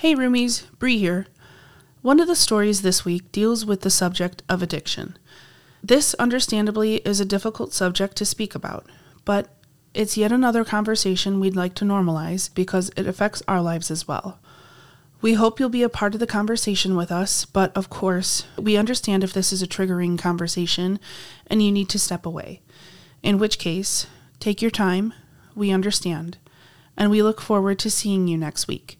Hey roomies, Bri here. One of the stories this week deals with the subject of addiction. This, understandably, is a difficult subject to speak about, but it's yet another conversation we'd like to normalize because it affects our lives as well. We hope you'll be a part of the conversation with us, but of course, we understand if this is a triggering conversation and you need to step away. In which case, take your time, we understand, and we look forward to seeing you next week.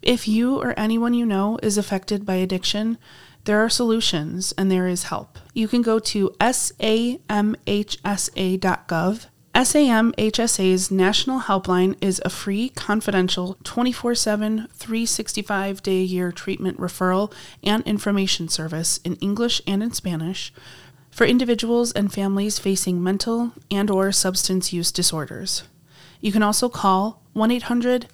If you or anyone you know is affected by addiction, there are solutions and there is help. You can go to SAMHSA.gov. SAMHSA's National Helpline is a free, confidential, 24/7, 365-day-a-year treatment referral and information service in English and in Spanish for individuals and families facing mental and/or substance use disorders. You can also call 1-800-662-HELP.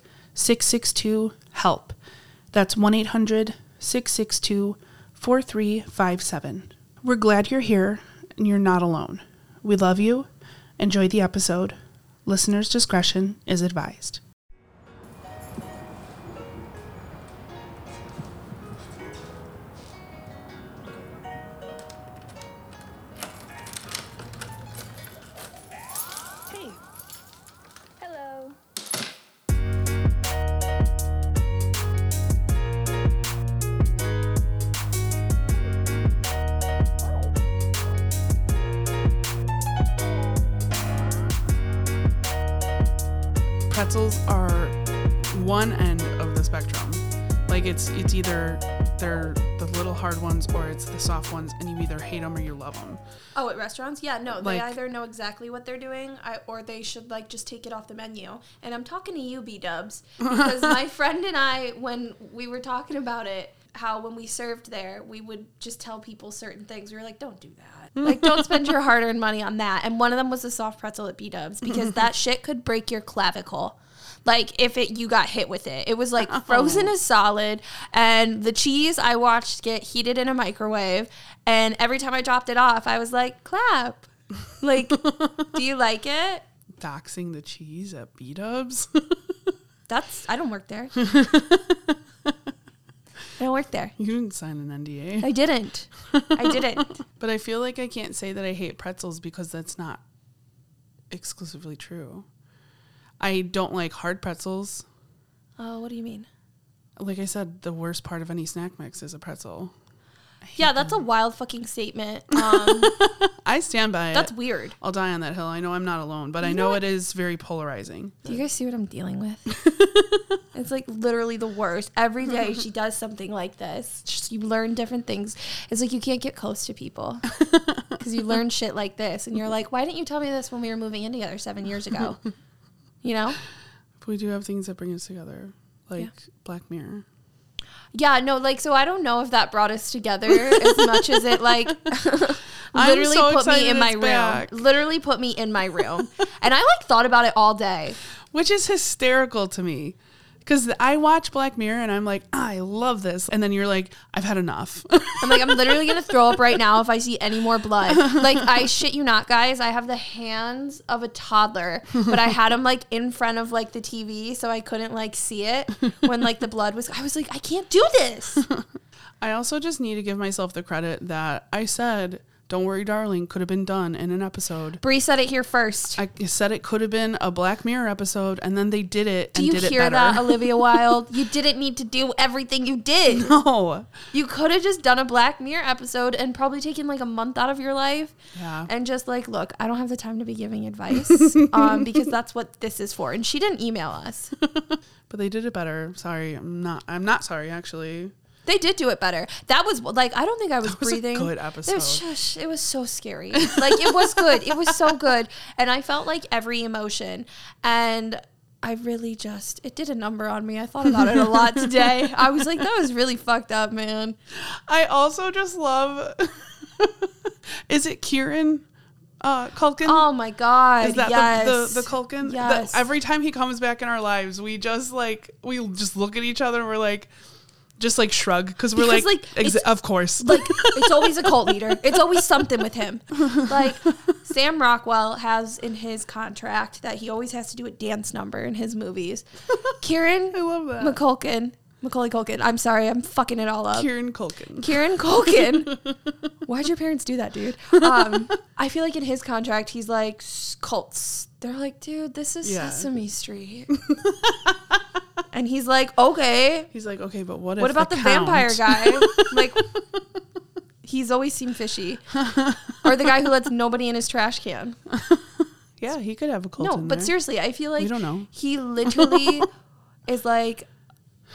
That's 1-800-662-4357. We're glad you're here and you're not alone. We love you. Enjoy the episode. Listener's discretion is advised. Pretzels are one end of the spectrum. Like it's either they're the little hard ones or it's the soft ones, and you either hate them or you love them. Oh, at restaurants? Yeah, no, like, they either know exactly what they're doing or they should like just take it off the menu. And I'm talking to you, B-dubs, because my friend and I, when we were talking about it, how when we served there, we would just tell people certain things. We were like, don't do that. Like, don't spend your hard-earned money on that. And one of them was the soft pretzel at B-Dubs because that shit could break your clavicle. Like, if you got hit with it. It was, like, frozen as solid. And the cheese I watched get heated in a microwave. And every time I dropped it off, I was like, clap. Like, do you like it? Doxing the cheese at B-Dubs? I don't work there. I worked there. You didn't sign an NDA. I didn't. But I feel like I can't say that I hate pretzels because that's not exclusively true. I don't like hard pretzels. Oh, what do you mean? Like I said, the worst part of any snack mix is a pretzel. Yeah, that's a wild fucking statement. I stand by it. That's weird. I'll die on that hill. I know I'm not alone, but I know it is very polarizing. Do you guys see what I'm dealing with? It's like literally the worst. Every day she does something like this. You learn different things. It's like you can't get close to people because you learn shit like this. And you're like, why didn't you tell me this when we were moving in together 7 years ago? You know? But we do have things that bring us together, like Black Mirror. Yeah, no, like, so I don't know if that brought us together as much as it, like, literally put me in my room. And I, like, thought about it all day. Which is hysterical to me. Because I watch Black Mirror and I'm like, I love this. And then you're like, I've had enough. I'm like, I'm literally going to throw up right now if I see any more blood. Like, I shit you not, guys. I have the hands of a toddler. But I had them, like, in front of, like, the TV. So I couldn't, like, see it when, like, the blood was. I was like, I can't do this. I also just need to give myself the credit that I said, Don't Worry, Darling could have been done in an episode. Bri said it here first. I said it could have been a Black Mirror episode, and then they did it and did it better. Do you hear that, Olivia Wilde? You didn't need to do everything you did. No. You could have just done a Black Mirror episode and probably taken like a month out of your life. Yeah. And just like, look, I don't have the time to be giving advice because that's what this is for. And she didn't email us. But they did it better. Sorry. I'm not sorry, actually. They did do it better. That was, like, I don't think I was breathing. That was a good episode. It was so scary. Like, it was good. It was so good. And I felt, like, every emotion. And I really just, it did a number on me. I thought about it a lot today. I was like, that was really fucked up, man. I also just love, is it Kieran Culkin? Oh, my God. Is that the Culkin? Yes. Every time he comes back in our lives, we just look at each other and we're like, just like shrug because we're of course. Like, it's always a cult leader. It's always something with him. Like, Sam Rockwell has in his contract that he always has to do a dance number in his movies. Kieran McCulkin Macaulay Culkin. I'm sorry, I'm fucking it all up. Kieran Culkin. Why'd your parents do that, dude? I feel like in his contract, he's like, cults. They're like, dude, this is Sesame Street. And he's like, okay. He's like, okay, but what if about the vampire guy? Like, he's always seemed fishy. Or the guy who lets nobody in his trash can. Yeah, he could have a cult. No, but seriously, I feel like we don't know. He literally is like,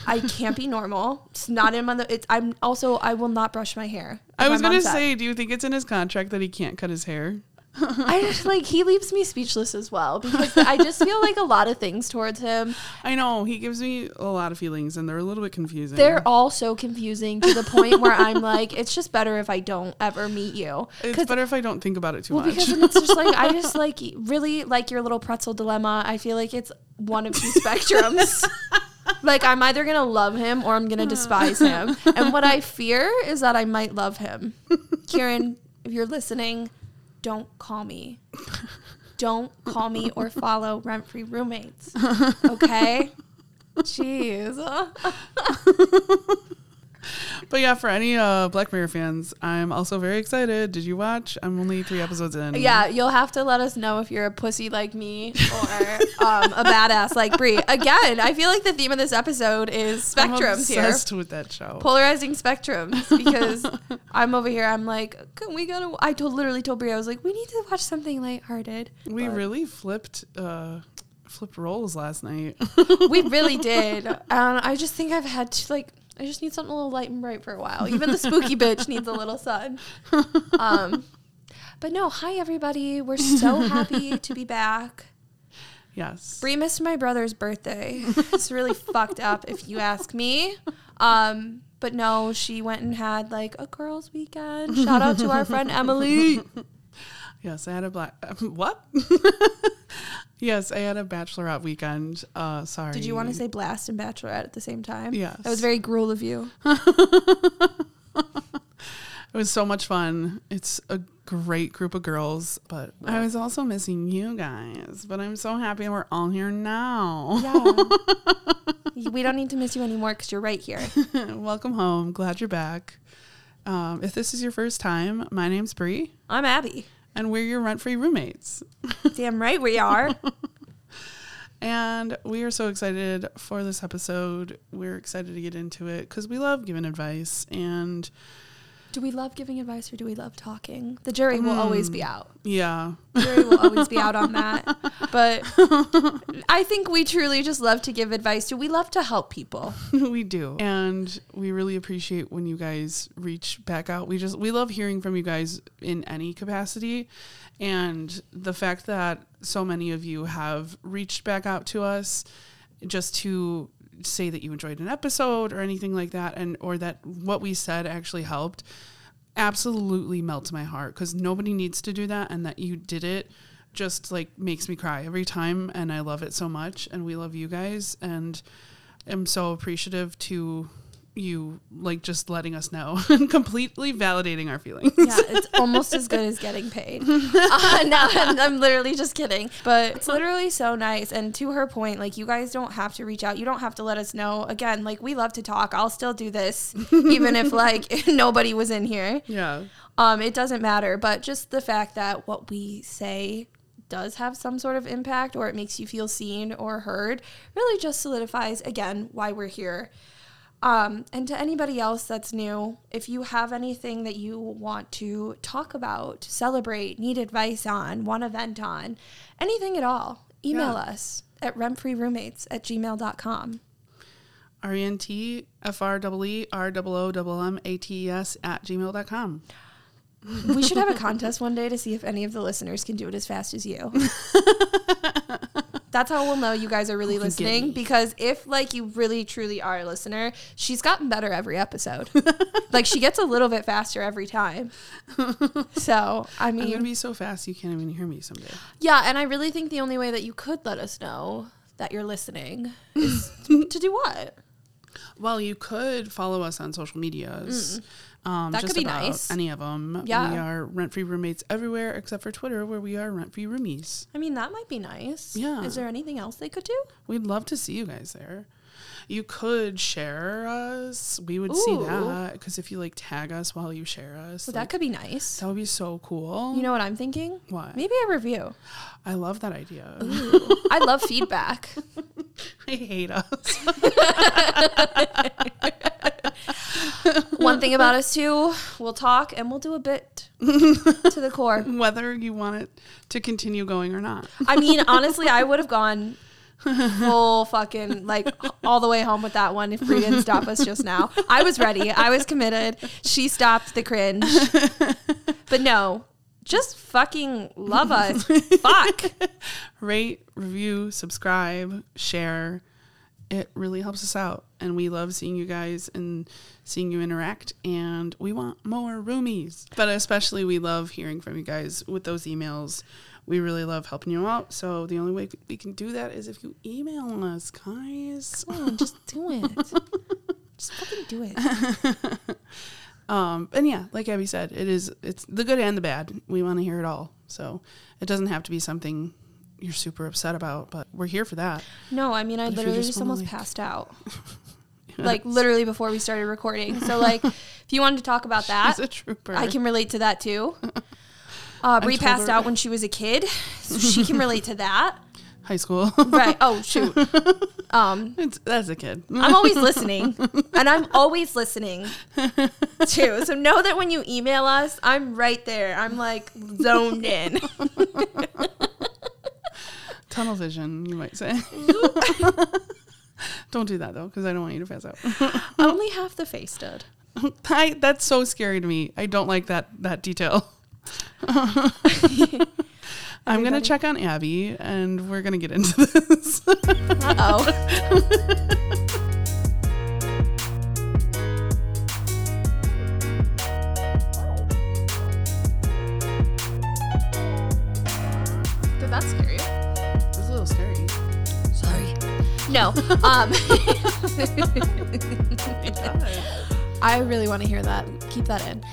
I can't be normal. It's not in my. I'm also. I will not brush my hair. I was gonna say, do you think it's in his contract that he can't cut his hair? I just like he leaves me speechless as well because I just feel like a lot of things towards him. I know he gives me a lot of feelings, and they're a little bit confusing. They're all so confusing to the point where I'm like, it's just better if I don't ever meet you. It's better if I don't think about it too much. Because it's just like I just like really like your little pretzel dilemma. I feel like it's one of two spectrums. Like, I'm either going to love him or I'm going to despise him. And what I fear is that I might love him. Kieran, if you're listening, don't call me. Don't call me or follow Rent-Free Roommates. Okay? Jeez. But yeah, for any Black Mirror fans, I'm also very excited. Did you watch? I'm only 3 episodes in. Yeah, you'll have to let us know if you're a pussy like me or a badass like Bri. Again, I feel like the theme of this episode is spectrums. I'm obsessed with that show. Polarizing spectrums, because I'm over here. I'm like, I literally told Bri, I was like, we need to watch something lighthearted. We really flipped roles last night. We really did. I just think I've had to like. I just need something a little light and bright for a while. Even the spooky bitch needs a little sun. But no, hi, everybody. We're so happy to be back. Yes. Bri missed my brother's birthday. It's really fucked up, if you ask me. But no, she went and had, like, a girls' weekend. Shout out to our friend Emily. Yes, I had a Yes, I had a bachelorette weekend. Sorry. Did you want to say blast and bachelorette at the same time? Yes. That was very gruel of you. It was so much fun. It's a great group of girls, but I was also missing you guys. But I'm so happy we're all here now. Yeah. We don't need to miss you anymore because you're right here. Welcome home. Glad you're back. If this is your first time, my name's Bri. I'm Abby. And we're your rent-free roommates. Damn right we are. And we are so excited for this episode. We're excited to get into it because we love giving advice. And do we love giving advice or do we love talking? The jury will always be out. Yeah. The jury will always be out on that. But I think we truly just love to give advice. Do we love to help people? We do. And we really appreciate when you guys reach back out. We love hearing from you guys in any capacity. And the fact that so many of you have reached back out to us just to say that you enjoyed an episode or anything like that, and or that what we said actually helped, absolutely melts my heart, because nobody needs to do that, and that you did it just like makes me cry every time, and I love it so much, and we love you guys, and I'm so appreciative to you, like, just letting us know and completely validating our feelings. Yeah, it's almost as good as getting paid. No, I'm literally just kidding. But it's literally so nice. And to her point, like, you guys don't have to reach out. You don't have to let us know. Again, like, we love to talk. I'll still do this, even if, like, nobody was in here. Yeah. It doesn't matter. But just the fact that what we say does have some sort of impact, or it makes you feel seen or heard, really just solidifies, again, why we're here. And to anybody else that's new, if you have anything that you want to talk about, celebrate, need advice on, want to vent on, anything at all, email us at rentfreeroommates@gmail.com. rentfreeroommates@gmail.com. We should have a contest one day to see if any of the listeners can do it as fast as you. That's how we'll know you guys are really listening, because if, like, you really, truly are a listener, she's gotten better every episode. Like, she gets a little bit faster every time. So, I mean, I'm going to be so fast you can't even hear me someday. Yeah, and I really think the only way that you could let us know that you're listening is to do what? Well, you could follow us on social medias. That just could be nice. Any of them. Yeah. We are rent-free roommates everywhere except for Twitter, where we are rent-free roomies. I mean, that might be nice. Yeah. Is there anything else they could do? We'd love to see you guys there. You could share us. We would see that, because if you like tag us while you share us, well, like, that could be nice. That would be so cool. You know what I'm thinking? What? Maybe a review. I love that idea. Ooh. I love feedback. I hate us. One thing about us too, we'll talk and we'll do a bit to the core, whether you want it to continue going or not. I mean, honestly, I would have gone full fucking like all the way home with that one if Bri didn't stop us just now. I was ready. I was committed. She stopped the cringe. But no, just fucking love us. Fuck. Rate, review, subscribe, share. It really helps us out, and we love seeing you guys and seeing you interact, and we want more roomies. But especially we love hearing from you guys with those emails. We really love helping you out, so the only way we can do that is if you email us, guys. Come on, just do it. Just fucking do it. And yeah, like Abby said, it's the good and the bad. We want to hear it all. So it doesn't have to be something you're super upset about, but we're here for that. No, I mean, I literally just almost passed out. Yes. Like literally before we started recording. So like, if you wanted to talk about that, she's a trooper. I can relate to that too. Bri passed out when she was a kid, so she can relate to that. High school. Right. Oh, shoot. That's a kid. I'm always listening. And I'm always listening, too. So know that when you email us, I'm right there. I'm, like, zoned in. Tunnel vision, you might say. Don't do that, though, because I don't want you to pass out. Only half the face did. That's so scary to me. I don't like that detail. I'm going to check on Abby, and we're going to get into this. Uh-oh. Dude, that's scary. It's a little scary. Sorry. No. I really want to hear that. Keep that in.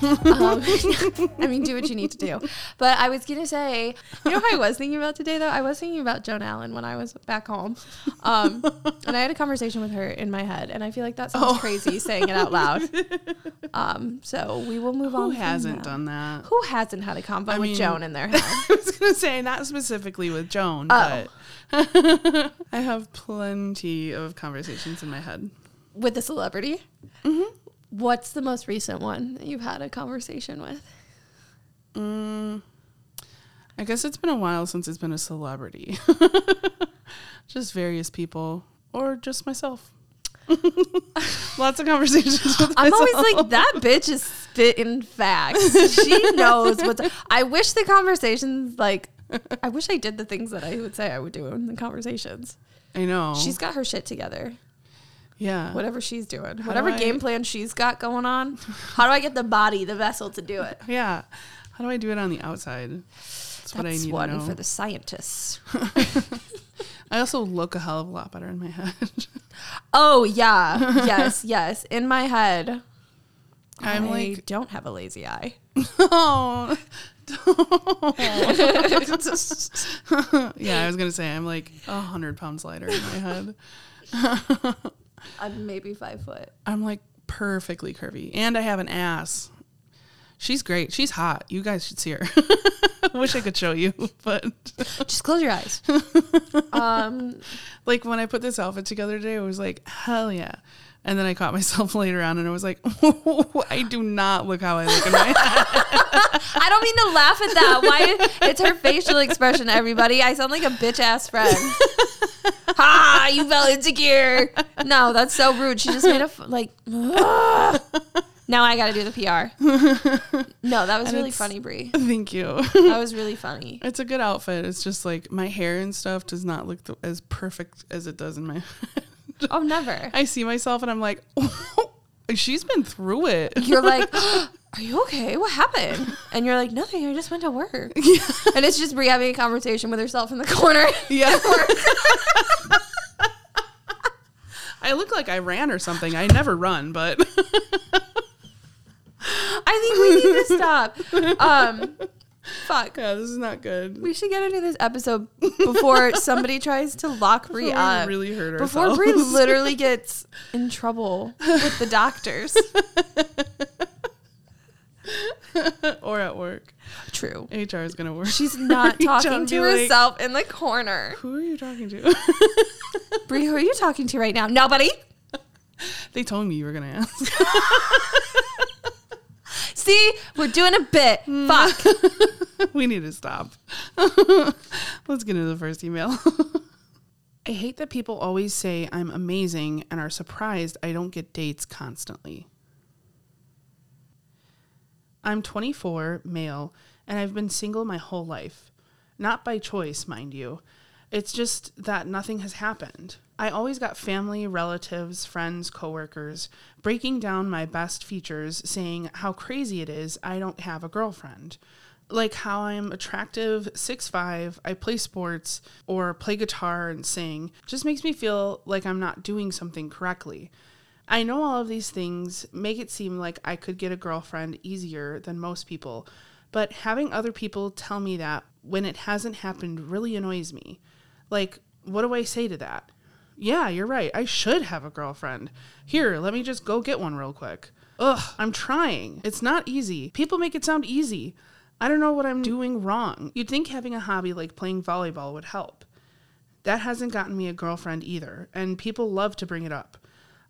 I mean, do what you need to do. But I was going to say, you know what I was thinking about today, though? I was thinking about Joan Allen when I was back home. And I had a conversation with her in my head. And I feel like that sounds crazy saying it out loud. So we will move on. Who hasn't done that? Who hasn't had a convo with Joan in their head? I was going to say, not specifically with Joan, but I have plenty of conversations in my head. With a celebrity? Mm-hmm. What's the most recent one that you've had a conversation with? I guess it's been a while since it's been a celebrity. Just various people or just myself. Lots of conversations with myself. I'm always like, that bitch is spitting facts. She knows what's... I wish the conversations, like... I wish I did the things that I would say I would do in the conversations. I know. She's got her shit together. Yeah. Whatever she's doing. Whatever game plan she's got going on. How do I get the body, the vessel to do it? Yeah. How do I do it on the outside? That's what I need to know. One for the scientists. I also look a hell of a lot better in my head. Oh, yeah. Yes, yes. In my head. I don't have a lazy eye. Oh. Yeah, I was going to say, I'm like 100 pounds lighter in my head. I'm maybe 5 foot. I'm like perfectly curvy, and I have an ass. She's great. She's hot. You guys should see her. I wish I could show you, but just close your eyes. Like when I put this outfit together today, I was like, hell yeah. And then I caught myself later on, and I was like, oh, I do not look how I look in my head. I don't mean to laugh at that. Why? It's her facial expression, everybody. I sound like a bitch-ass friend. Ha, you felt insecure. No, that's so rude. She just made a Now I got to do the PR. No, that was really funny, Bri. Thank you. That was really funny. It's a good outfit. It's just like my hair and stuff does not look as perfect as it does in my head. Oh, never. I see myself and I'm like, oh, she's been through it. You're like, oh, are you okay? What happened? And you're like, nothing. I just went to work. Yeah. And it's just Bri having a conversation with herself in the corner. Yeah. I look like I ran or something. I never run, but. I think we need to stop. Fuck. Yeah, this is not good. We should get into this episode before somebody tries to lock Bri up. Really hurt her. Before Bri literally gets in trouble with the doctors. Or at work. True. HR is going to work. She's not talking to herself in the corner. Who are you talking to? Bri, who are you talking to right now? Nobody. They told me you were going to ask. See, we're doing a bit. Fuck. We need to stop. Let's get into the first email. I hate that people always say I'm amazing and are surprised I don't get dates constantly. I'm 24, male, and I've been single my whole life. Not by choice, mind you. It's just that nothing has happened. I always got family, relatives, friends, coworkers breaking down my best features, saying how crazy it is I don't have a girlfriend. Like how I'm attractive, 6'5", I play sports, or play guitar and sing. Just makes me feel like I'm not doing something correctly. I know all of these things make it seem like I could get a girlfriend easier than most people, but having other people tell me that when it hasn't happened really annoys me. Like, what do I say to that? Yeah, you're right. I should have a girlfriend. Here, let me just go get one real quick. Ugh, I'm trying. It's not easy. People make it sound easy. I don't know what I'm doing wrong. You'd think having a hobby like playing volleyball would help. That hasn't gotten me a girlfriend either, and people love to bring it up.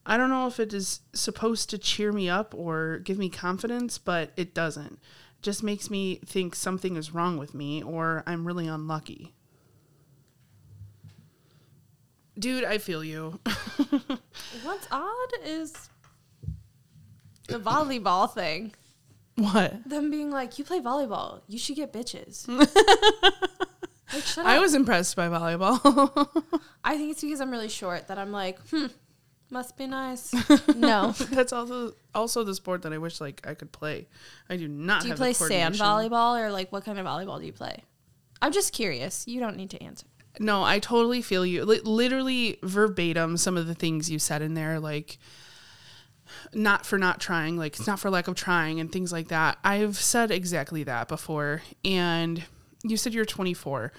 I don't know if it is supposed to cheer me up or give me confidence, but it doesn't. It just makes me think something is wrong with me or I'm really unlucky. Dude, I feel you. What's odd is the volleyball thing. What? Them being like, you play volleyball. You should get bitches. Like, shut up. I was impressed by volleyball. I think it's because I'm really short that I'm like, must be nice. No. That's also the sport that I wish like I could play. I do not have the coordination. Do you play sand volleyball or like what kind of volleyball do you play? I'm just curious. You don't need to answer. No, I totally feel you. Literally verbatim some of the things you said in there, like not for not trying, like it's not for lack of trying and things like that. I've said exactly that before. And you said you're 24.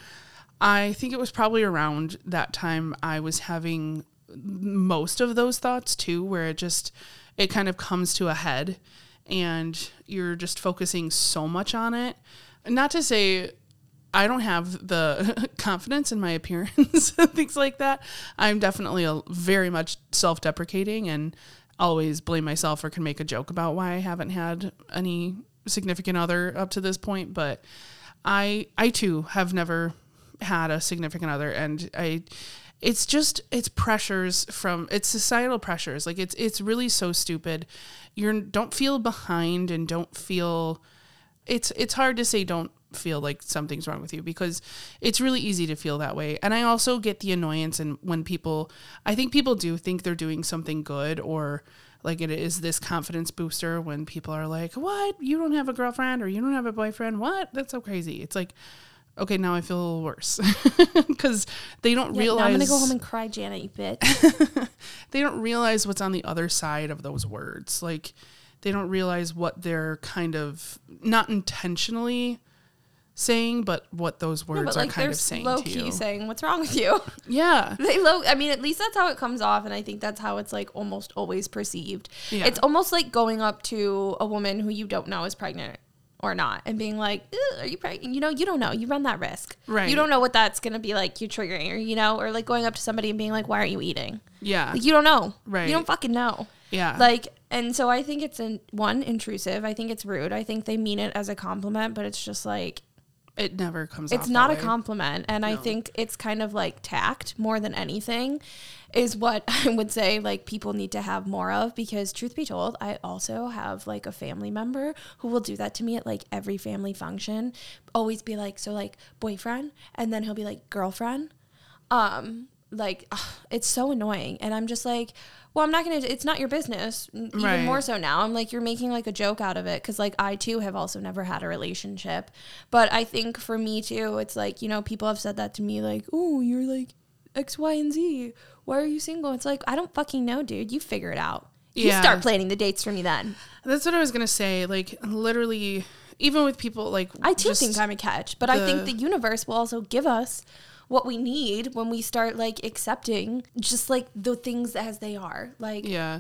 I think it was probably around that time I was having most of those thoughts too, where it kind of comes to a head and you're just focusing so much on it. Not to say I don't have the confidence in my appearance and things like that. I'm definitely very much self-deprecating and always blame myself or can make a joke about why I haven't had any significant other up to this point. But I too have never had a significant other, and it's pressures from, it's societal pressures. Like it's really so stupid. Don't feel behind and don't feel, it's hard to say don't feel like something's wrong with you because it's really easy to feel that way. And I also get the annoyance and when I think people do think they're doing something good or like it is this confidence booster when people are like, what? You don't have a girlfriend or you don't have a boyfriend? What? That's so crazy. It's like, okay, now I feel a little worse because they don't realize. Now I'm going to go home and cry, Janet, you bitch. They don't realize what's on the other side of those words. Like they don't realize what they're kind of not intentionally saying, but what those words are kind of saying to you. Low key saying, what's wrong with you? Yeah. At least that's how it comes off. And I think that's how it's like almost always perceived. Yeah. It's almost like going up to a woman who you don't know is pregnant or not and being like, are you pregnant? You know, you don't know. You run that risk. Right. You don't know what that's going to be like. You're triggering or, you know, or like going up to somebody and being like, why aren't you eating? Yeah. Like, you don't know. Right. You don't fucking know. Yeah. Like, and so I think it's intrusive. I think it's rude. I think they mean it as a compliment, but it's just like. It never comes off. It's not a compliment. And no. I think it's kind of like tact more than anything is what I would say like people need to have more of because truth be told, I also have like a family member who will do that to me at like every family function. Always be like, so like boyfriend and then he'll be like girlfriend. Like ugh, it's so annoying. And I'm just like, well, I'm not going to, it's not your business. Even right. More so now. I'm like, you're making like a joke out of it. Cause like I too have also never had a relationship, but I think for me too, it's like, you know, people have said that to me like, oh, you're like X, Y, and Z. Why are you single? It's like, I don't fucking know, dude. You figure it out. Yeah. You start planning the dates for me then. That's what I was going to say. Like literally even with people like... I too think I'm a catch, but I think the universe will also give us what we need when we start like accepting just like the things as they are. Like, yeah,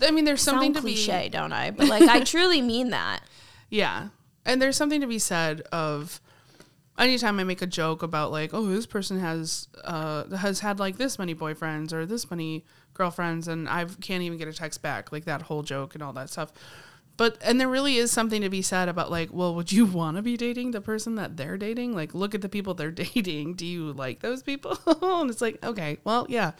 I mean, there's something to cliche, don't I? But like, I truly mean that. Yeah. And there's something to be said of anytime I make a joke about like, oh, this person has had like this many boyfriends or this many girlfriends, and I can't even get a text back, like that whole joke and all that stuff. But, and there really is something to be said about like, well, would you want to be dating the person that they're dating? Like, look at the people they're dating. Do you like those people? And it's like, okay, well, yeah.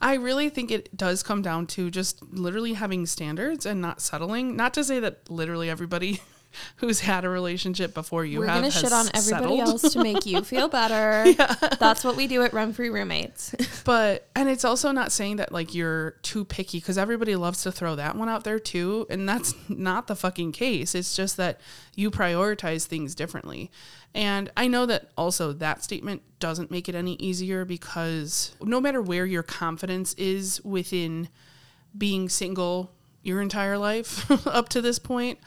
I really think it does come down to just literally having standards and not settling. Not to say that literally everybody who's had a relationship before you have has settled. We're going to shit on everybody else to make you feel better. Yeah. That's what we do at Rent Free Roommates. But, and it's also not saying that like you're too picky, because everybody loves to throw that one out there too. And that's not the fucking case. It's just that you prioritize things differently. And I know that also that statement doesn't make it any easier, because no matter where your confidence is within being single your entire life up to this point,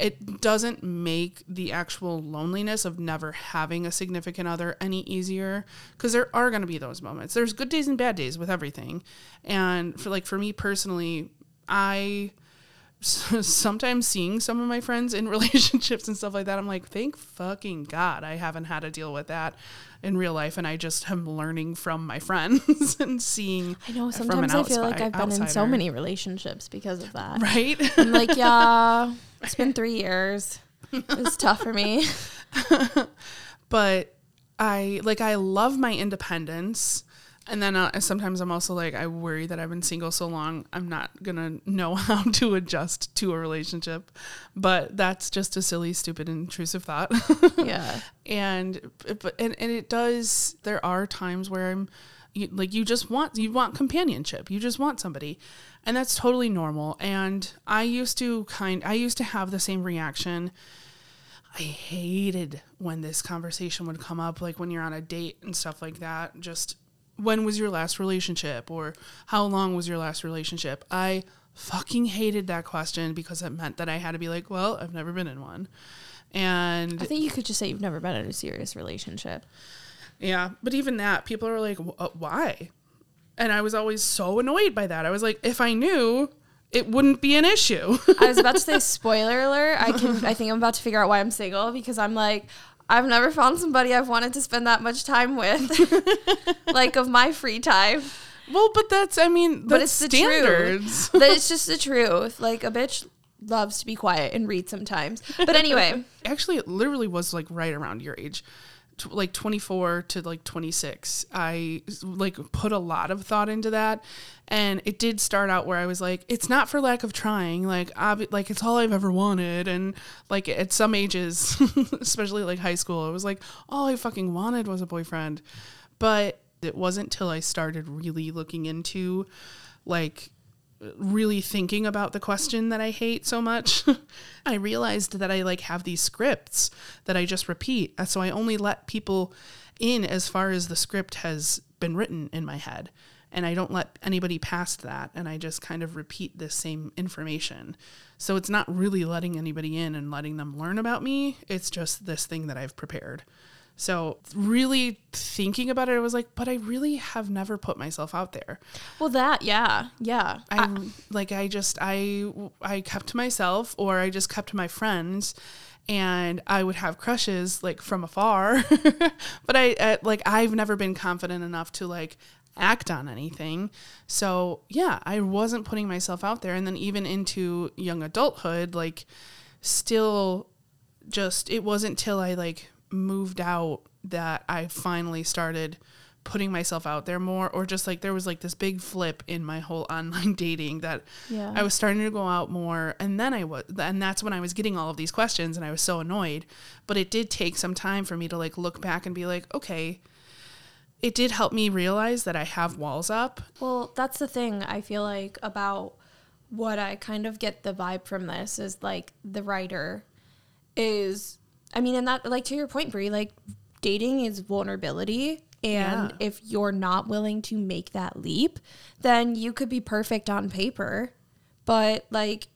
it doesn't make the actual loneliness of never having a significant other any easier, because there are going to be those moments. There's good days and bad days with everything. And for me personally, I sometimes seeing some of my friends in relationships and stuff like that, I'm like, thank fucking God I haven't had to deal with that in real life. And I just am learning from my friends and seeing. I know sometimes I feel like I've been outsider in so many relationships because of that. Right? I'm like, yeah, it's been 3 years. It's tough for me. But I love my independence. And then sometimes I'm also like, I worry that I've been single so long, I'm not going to know how to adjust to a relationship. But that's just a silly, stupid, intrusive thought. Yeah. And it does, there are times where you just want companionship. You just want somebody. And that's totally normal. And I used to have the same reaction. I hated when this conversation would come up, like when you're on a date and stuff like that, just... when was your last relationship, or how long was your last relationship? I fucking hated that question, because it meant that I had to be like, well, I've never been in one. And I think you could just say you've never been in a serious relationship. Yeah. But even that, people are like, why? And I was always so annoyed by that. I was like, if I knew, it wouldn't be an issue. I was about to say, spoiler alert. I think I'm about to figure out why I'm single, because I'm like, I've never found somebody I've wanted to spend that much time with, like of my free time. Well, but that's the standards. That it's just the truth. Like a bitch loves to be quiet and read sometimes. But anyway, actually, it literally was like right around your age, like 24 to like 26. I like put a lot of thought into that, and it did start out where I was like, it's not for lack of trying, like it's all I've ever wanted. And like at some ages, especially like high school, it was like all I fucking wanted was a boyfriend. But it wasn't till I started really looking into, like, really thinking about the question that I hate so much, I realized that I like have these scripts that I just repeat. So I only let people in as far as the script has been written in my head. And I don't let anybody past that. And I just kind of repeat the same information. So it's not really letting anybody in and letting them learn about me. It's just this thing that I've prepared. So really thinking about it, I was like, but I really have never put myself out there. Well, that, yeah, yeah. I kept to myself, or I just kept to my friends, and I would have crushes like from afar, but I've never been confident enough to like act on anything. So yeah, I wasn't putting myself out there. And then even into young adulthood, like still just, it wasn't till I like moved out that I finally started putting myself out there more, or just like there was like this big flip in my whole online dating that I was starting to go out more. And then that's when I was getting all of these questions, and I was so annoyed. But it did take some time for me to like look back and be like, okay, it did help me realize that I have walls up. Well, that's the thing I feel like about what I kind of get the vibe from this is like the writer is, I mean, and that, like, to your point, Bri, like, dating is vulnerability. And if you're not willing to make that leap, then you could be perfect on paper. But, like,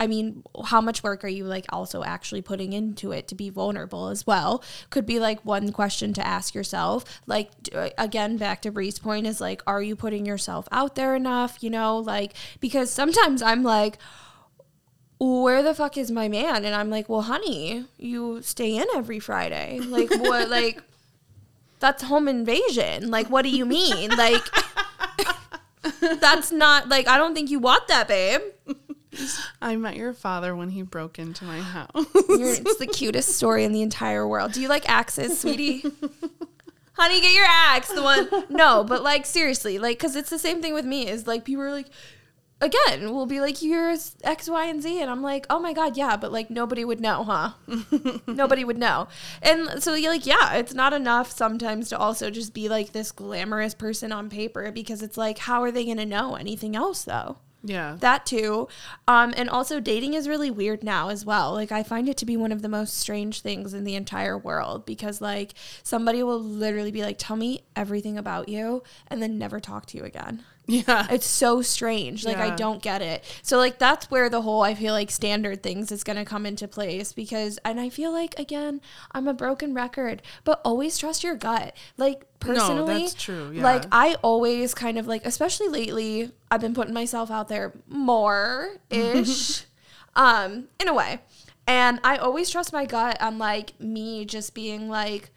I mean, how much work are you like also actually putting into it to be vulnerable as well? Could be like one question to ask yourself. Like, again, back to Bree's point is like, are you putting yourself out there enough? You know, like, because sometimes I'm like, where the fuck is my man? And I'm like, well, honey, you stay in every Friday. Like, what? Like, that's home invasion. Like, what do you mean? Like, that's not, like, I don't think you want that, babe. I met your father when he broke into my house. It's the cutest story in the entire world. Do you like axes, sweetie? Honey, get your axe. The one. No, but, like, seriously, like, because it's the same thing with me is, like, people are like, again, we'll be like, you're X, Y, and Z. And I'm like, oh, my God, yeah. But, like, nobody would know, huh? Nobody would know. And so, you're like, yeah, it's not enough sometimes to also just be, like, this glamorous person on paper because it's like, how are they going to know anything else, though? Yeah. That, too. And also, dating is really weird now as well. Like, I find it to be one of the most strange things in the entire world because, like, somebody will literally be like, tell me everything about you and then never talk to you again. Yeah. It's so strange. Like, yeah. I don't get it. So, like, that's where the whole, I feel like, standard things is going to come into place because, and I feel like, again, I'm a broken record, but always trust your gut. Like, personally, no, that's true. Yeah. Like, I always kind of, like, especially lately, I've been putting myself out there more-ish in a way. And I always trust my gut on, like, me just being, like,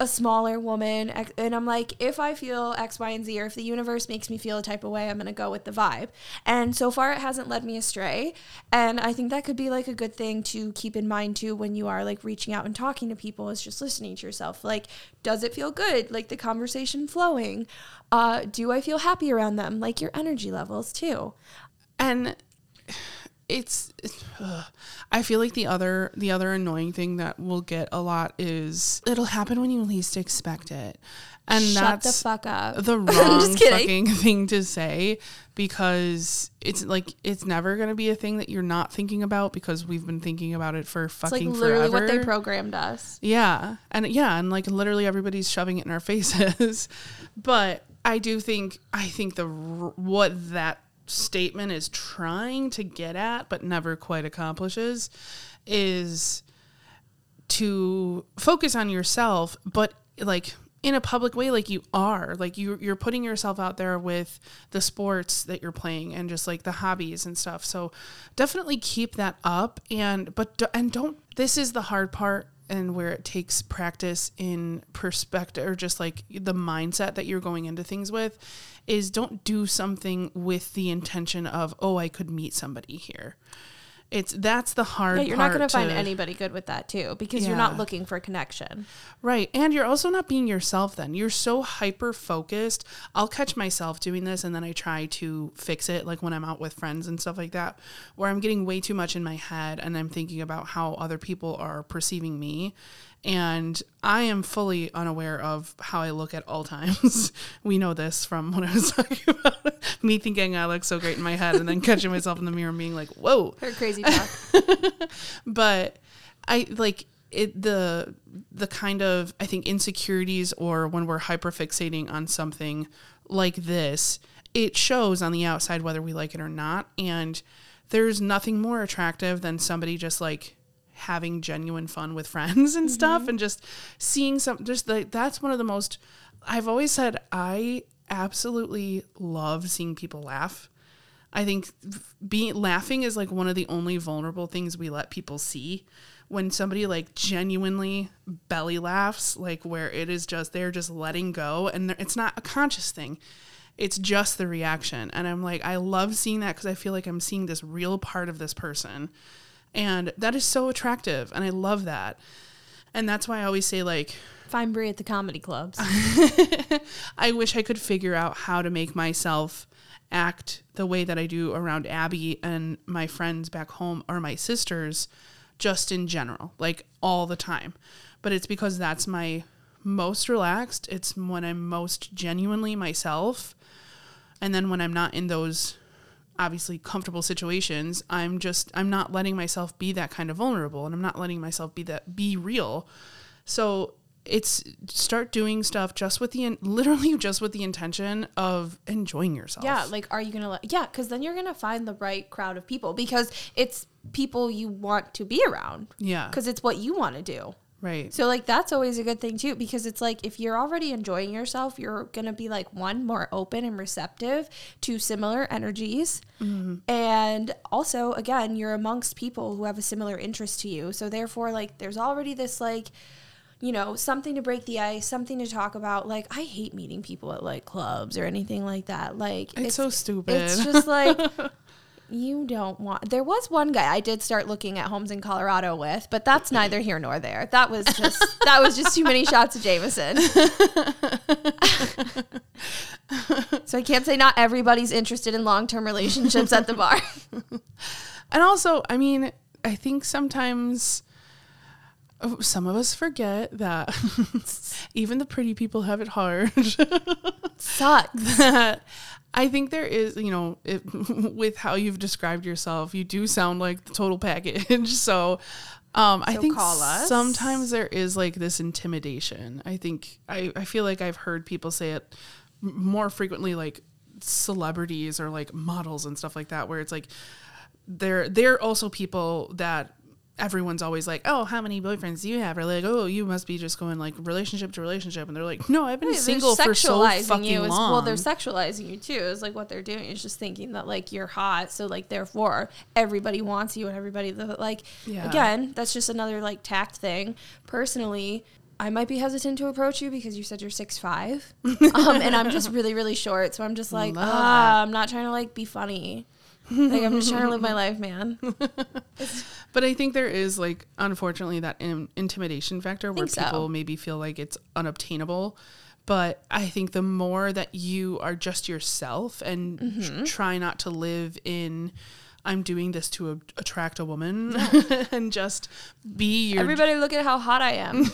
a smaller woman, and I'm like, if I feel X, Y, and Z, or if the universe makes me feel a type of way, I'm gonna go with the vibe. And so far it hasn't led me astray, and I think that could be like a good thing to keep in mind too when you are like reaching out and talking to people, is just listening to yourself. Like, does it feel good? Like, the conversation flowing? Do I feel happy around them? Like, your energy levels too. And It's I feel like the other annoying thing that we'll get a lot is it'll happen when you least expect it. And shut that's the fuck up. The wrong fucking thing to say, because it's like, it's never going to be a thing that you're not thinking about because we've been thinking about it for fucking forever. It's like literally forever. What they programmed us. Yeah. And like literally everybody's shoving it in our faces. But I think what that statement is trying to get at but never quite accomplishes is to focus on yourself, but like in a public way. Like, you are like you're putting yourself out there with the sports that you're playing and just like the hobbies and stuff, so definitely keep that up. And don't, this is the hard part and where it takes practice in perspective, or just like the mindset that you're going into things with, is don't do something with the intention of, oh, I could meet somebody here. That's the hard part. Yeah, you're not going to find anybody good with that too, because you're not looking for a connection. Right. And you're also not being yourself then. You're so hyper-focused. I'll catch myself doing this and then I try to fix it, like when I'm out with friends and stuff like that, where I'm getting way too much in my head and I'm thinking about how other people are perceiving me. And I am fully unaware of how I look at all times. We know this from when I was talking about me thinking I look so great in my head and then catching myself in the mirror and being like, whoa. Her crazy talk. But I like it, the kind of, I think, insecurities, or when we're hyperfixating on something like this, it shows on the outside whether we like it or not. And there's nothing more attractive than somebody just like having genuine fun with friends and stuff, and just seeing some, just like, that's one of the most, I've always said, I absolutely love seeing people laugh. I think laughing is like one of the only vulnerable things we let people see. When somebody like genuinely belly laughs, like where it is just, they're just letting go, and it's not a conscious thing. It's just the reaction. And I'm like, I love seeing that because I feel like I'm seeing this real part of this person. And that is so attractive, and I love that. And that's why I always say, like, find Bri at the comedy clubs. I wish I could figure out how to make myself act the way that I do around Abby and my friends back home, or my sisters, just in general, like all the time. But it's because that's my most relaxed. It's when I'm most genuinely myself. And then when I'm not in those obviously comfortable situations, I'm not letting myself be that kind of vulnerable, and I'm not letting myself be real. So It's start doing stuff just with the, literally just with the intention of enjoying yourself. Yeah. Like, are you going to let, yeah. Cause then you're going to find the right crowd of people because it's people you want to be around. Yeah. Cause it's what you want to do. Right. So like, that's always a good thing too, because it's like, if you're already enjoying yourself, you're going to be like one more open and receptive to similar energies. Mm-hmm. And also again, you're amongst people who have a similar interest to you. So therefore like, there's already this like, you know, something to break the ice, something to talk about. Like, I hate meeting people at like clubs or anything like that. Like, it's so stupid. It's just like, you don't want, there was one guy I did start looking at homes in Colorado with, but that's neither here nor there. That was just too many shots of Jameson. So I can't say not everybody's interested in long-term relationships at the bar. And also, I mean, I think sometimes some of us forget that even the pretty people have it hard. Sucks. That I think there is, you know, with how you've described yourself, you do sound like the total package. So I think sometimes there is like this intimidation. I think I feel like I've heard people say it more frequently, like celebrities or like models and stuff like that, where it's like they're also people that everyone's always like, oh, how many boyfriends do you have? Or like, oh, you must be just going like relationship to relationship. And they're like, no, I've been single for so fucking long. Well, they're sexualizing you too. It's like what they're doing is just thinking that like you're hot. So like, therefore everybody wants you and everybody like, yeah. Again, that's just another like tact thing. Personally, I might be hesitant to approach you because you said you're 6'5", and I'm just really, really short. So I'm just like, I'm not trying to like be funny. Like, I'm just trying to live my life, man. But I think there is, like, unfortunately, that intimidation factor where people maybe feel like it's unobtainable. But I think the more that you are just yourself and try not to live in, I'm doing this to attract a woman and just be your... Everybody look at how hot I am.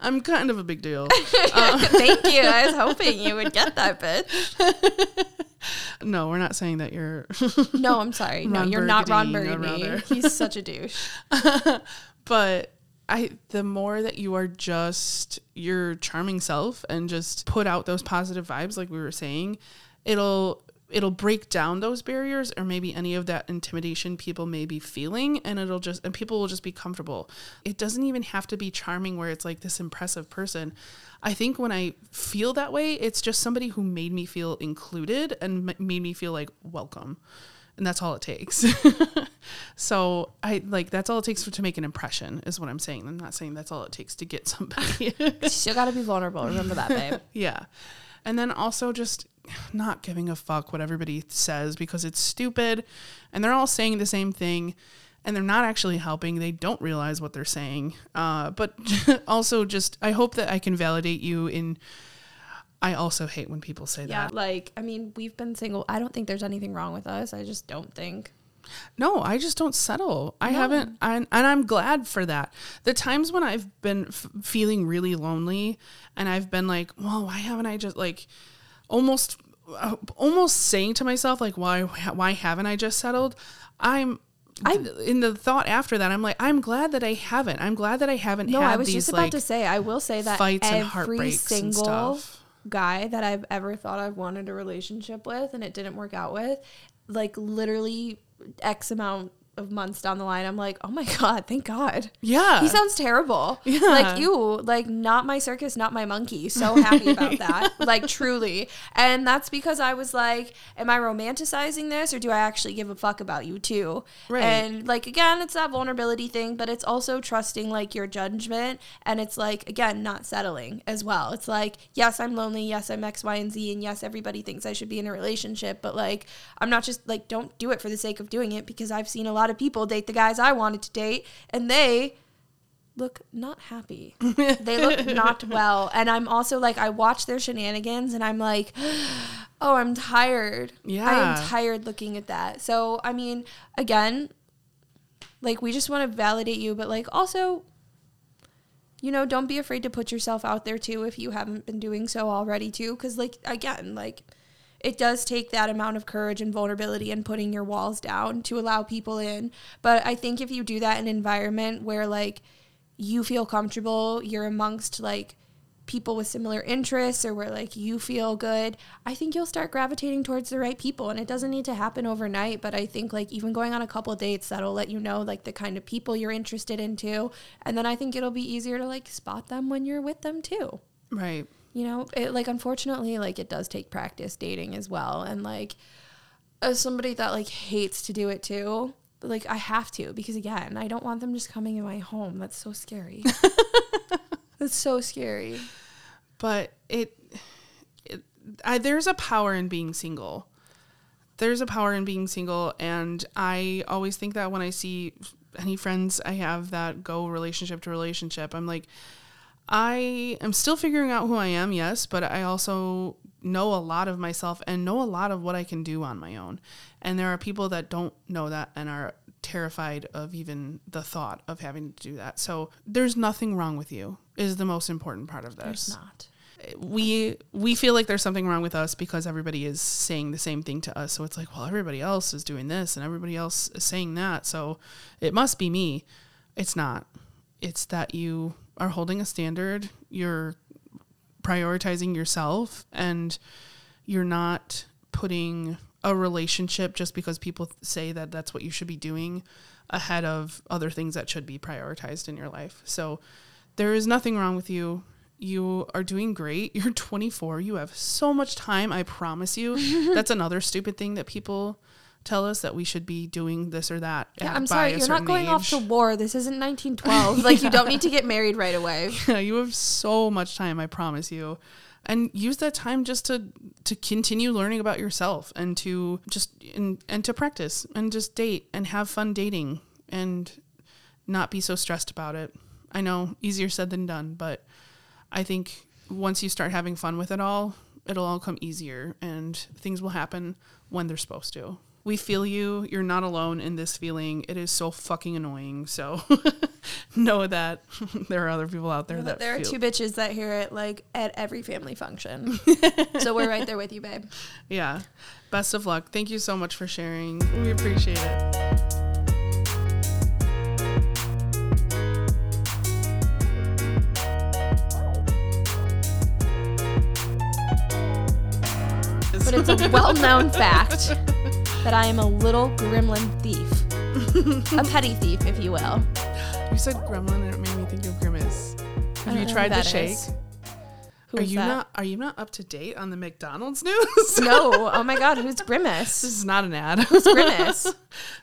I'm kind of a big deal. Thank you. I was hoping you would get that, bitch. No, we're not saying that you're... No, I'm sorry. No, you're not Ron Burgundy. He's such a douche. But the more that you are just your charming self and just put out those positive vibes, like we were saying, it'll break down those barriers or maybe any of that intimidation people may be feeling, and and people will just be comfortable. It doesn't even have to be charming where it's like this impressive person. I think when I feel that way, it's just somebody who made me feel included and made me feel like welcome. And that's all it takes. So that's all it takes to make an impression is what I'm saying. I'm not saying that's all it takes to get somebody. You still got to be vulnerable. Remember that, babe. Yeah. And then also just not giving a fuck what everybody says because it's stupid and they're all saying the same thing and they're not actually helping. They don't realize what they're saying. But also just, I hope that I can validate you in, I also hate when people say that. Yeah, like, I mean, we've been single. I don't think there's anything wrong with us. I just don't think. No, I just don't settle. I haven't. And I'm glad for that. The times when I've been feeling really lonely and I've been like, well, why haven't I just like almost saying to myself, like, why haven't I just settled? I'm in the thought after that, I'm like, I'm glad that I haven't. I'm glad that I haven't had these fights. No, I was just about to say, I will say that fights and heartbreaks and stuff. Guy that I've ever thought I've wanted a relationship with and it didn't work out with, like literally X amount of months down the line, I'm like, oh my God, thank God. Yeah. He sounds terrible. Yeah. Like, ew, like not my circus, not my monkey. So happy about that. Like truly. And that's because I was like, am I romanticizing this or do I actually give a fuck about you too? Right. And like, again, it's that vulnerability thing, but it's also trusting like your judgment. And it's like, again, not settling as well. It's like, yes, I'm lonely. Yes, I'm X, Y, and Z. And yes, everybody thinks I should be in a relationship, but like, I'm not just like, don't do it for the sake of doing it because I've seen a lot of people date the guys I wanted to date and they look not happy. They look not well. And I'm also like, I watch their shenanigans and I'm like, oh, I'm tired. Yeah. I am tired looking at that. So, I mean, again, like we just want to validate you, but like also, you know, don't be afraid to put yourself out there too if you haven't been doing so already too. Cause like, again, like, it does take that amount of courage and vulnerability and putting your walls down to allow people in. But I think if you do that in an environment where like you feel comfortable, you're amongst like people with similar interests, or where like you feel good, I think you'll start gravitating towards the right people. And it doesn't need to happen overnight, but I think like even going on a couple dates, that'll let you know like the kind of people you're interested into. And then I think it'll be easier to like spot them when you're with them too. Right. You know, it, like, unfortunately, like, it does take practice dating as well. And, like, as somebody that, like, hates to do it, too, but, like, I have to. Because, again, I don't want them just coming in my home. That's so scary. That's so scary. But there's a power in being single. There's a power in being single. And I always think that when I see any friends I have that go relationship to relationship, I'm like, I am still figuring out who I am, yes, but I also know a lot of myself and know a lot of what I can do on my own. And there are people that don't know that and are terrified of even the thought of having to do that. So there's nothing wrong with you is the most important part of this. There's not. We feel like there's something wrong with us because everybody is saying the same thing to us. So it's like, well, everybody else is doing this and everybody else is saying that, so it must be me. It's not. It's that you are holding a standard, you're prioritizing yourself, and you're not putting a relationship, just because people say that that's what you should be doing, ahead of other things that should be prioritized in your life. So there is nothing wrong with you. You are doing great. You're 24. You have so much time. I promise you. That's another stupid thing that people tell us, that we should be doing this or that. Yeah, I'm sorry, you're not going off to war. This isn't 1912. Like, yeah. You don't need to get married right away. Yeah, you have so much time, I promise you. And use that time just to continue learning about yourself and to just and to practice and just date and have fun dating and not be so stressed about it. I know, easier said than done, but I think once you start having fun with it all, it'll all come easier and things will happen when they're supposed to. We feel you. You're not alone in this feeling. It is so fucking annoying. So know that there are other people out there that there are two bitches that hear it like at every family function. So we're right there with you, babe. Yeah. Best of luck. Thank you so much for sharing. We appreciate it. But it's a well-known fact that I am a little gremlin thief. A petty thief, if you will. You said gremlin and it made me think of Grimace. Have you tried the shake? Who is that? Are you not up to date on the McDonald's news? No. Oh my God. Who's Grimace? This is not an ad. Who's Grimace?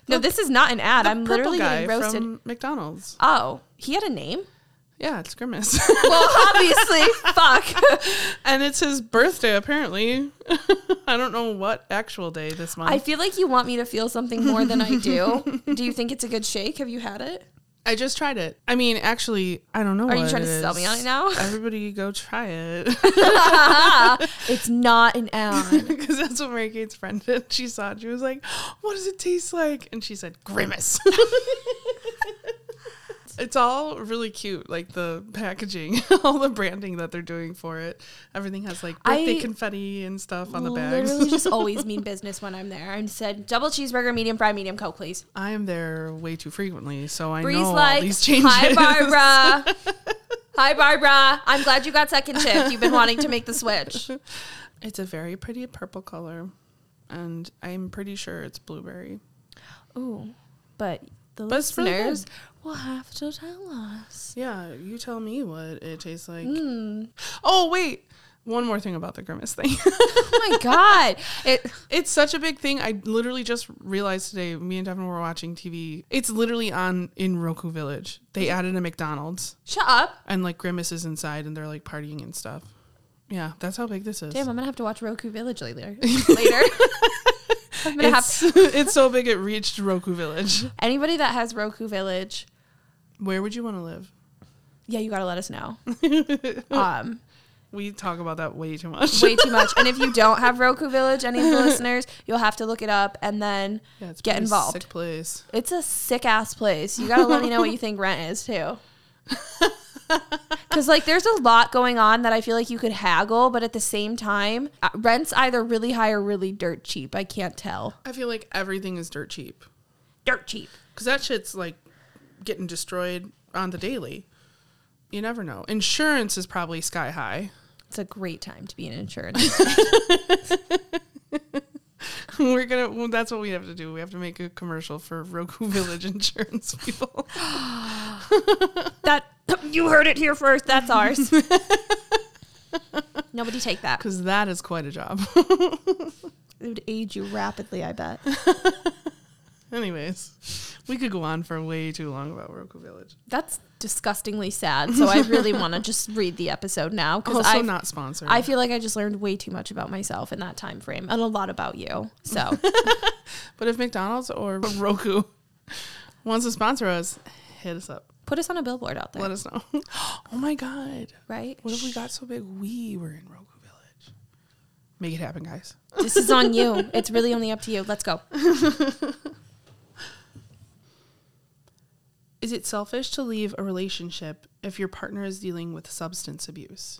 No, this is not an ad. I'm literally getting roasted. From McDonald's. Oh, he had a name? Yeah, it's Grimace. Well, obviously, fuck. And it's his birthday, apparently. I don't know what actual day this month. I feel like you want me to feel something more than I do. Do you think it's a good shake? Have you had it? I just tried it. I mean, actually, I don't know. Are you trying to sell me on it now? Everybody go try it. It's not an ad. Because that's what Mary Kate's friend did. She saw it. She was like, what does it taste like? And she said, Grimace. It's all really cute, like the packaging, all the branding that they're doing for it. Everything has like birthday confetti and stuff on the bags. I literally just always mean business when I'm there. I said, double cheeseburger, medium fry, medium Coke, please. I am there way too frequently, so I know all these changes. Hi, Barbara. Hi, Barbara. I'm glad you got second shift. You've been wanting to make the switch. It's a very pretty purple color, and I'm pretty sure it's blueberry. Ooh, but the listeners will have to tell us. Yeah, you tell me what it tastes like. Mm. Oh, wait. One more thing about the Grimace thing. Oh, my God. It's such a big thing. I literally just realized today, me and Devin were watching TV. It's literally on in Roku Village. They added a McDonald's. Shut up. And, like, Grimace is inside, and they're, like, partying and stuff. Yeah, that's how big this is. Damn, I'm going to have to watch Roku Village later. It's so big it reached Roku Village. Anybody that has Roku Village, where would you want to live? Yeah, you gotta let us know. We talk about that way too much. Way too much. And if you don't have Roku Village, any of the listeners, you'll have to look it up and then get involved. It's a sick place. It's a sick ass place. You gotta let me know what you think rent is too. Because, like, there's a lot going on that I feel like you could haggle, but at the same time, rent's either really high or really dirt cheap. I can't tell. I feel like everything is dirt cheap. Dirt cheap. Because that shit's, like, getting destroyed on the daily. You never know. Insurance is probably sky high. It's a great time to be in insurance. Well, that's what we have to do. We have to make a commercial for Roku Village insurance people. That you heard it here first. That's ours. Nobody take that. Because that is quite a job. It would age you rapidly, I bet. Anyways, we could go on for way too long about Roku Village. That's disgustingly sad. So I really want to just read the episode now. Because I'm not sponsored. I feel like I just learned way too much about myself in that time frame and a lot about you. So, but if McDonald's or Roku wants to sponsor us, hit us up. Put us on a billboard out there. Let us know. Oh my God. Right? What if we got so big we were in Roku Village? Make it happen, guys. This is on you. It's really only up to you. Let's go. Is it selfish to leave a relationship if your partner is dealing with substance abuse?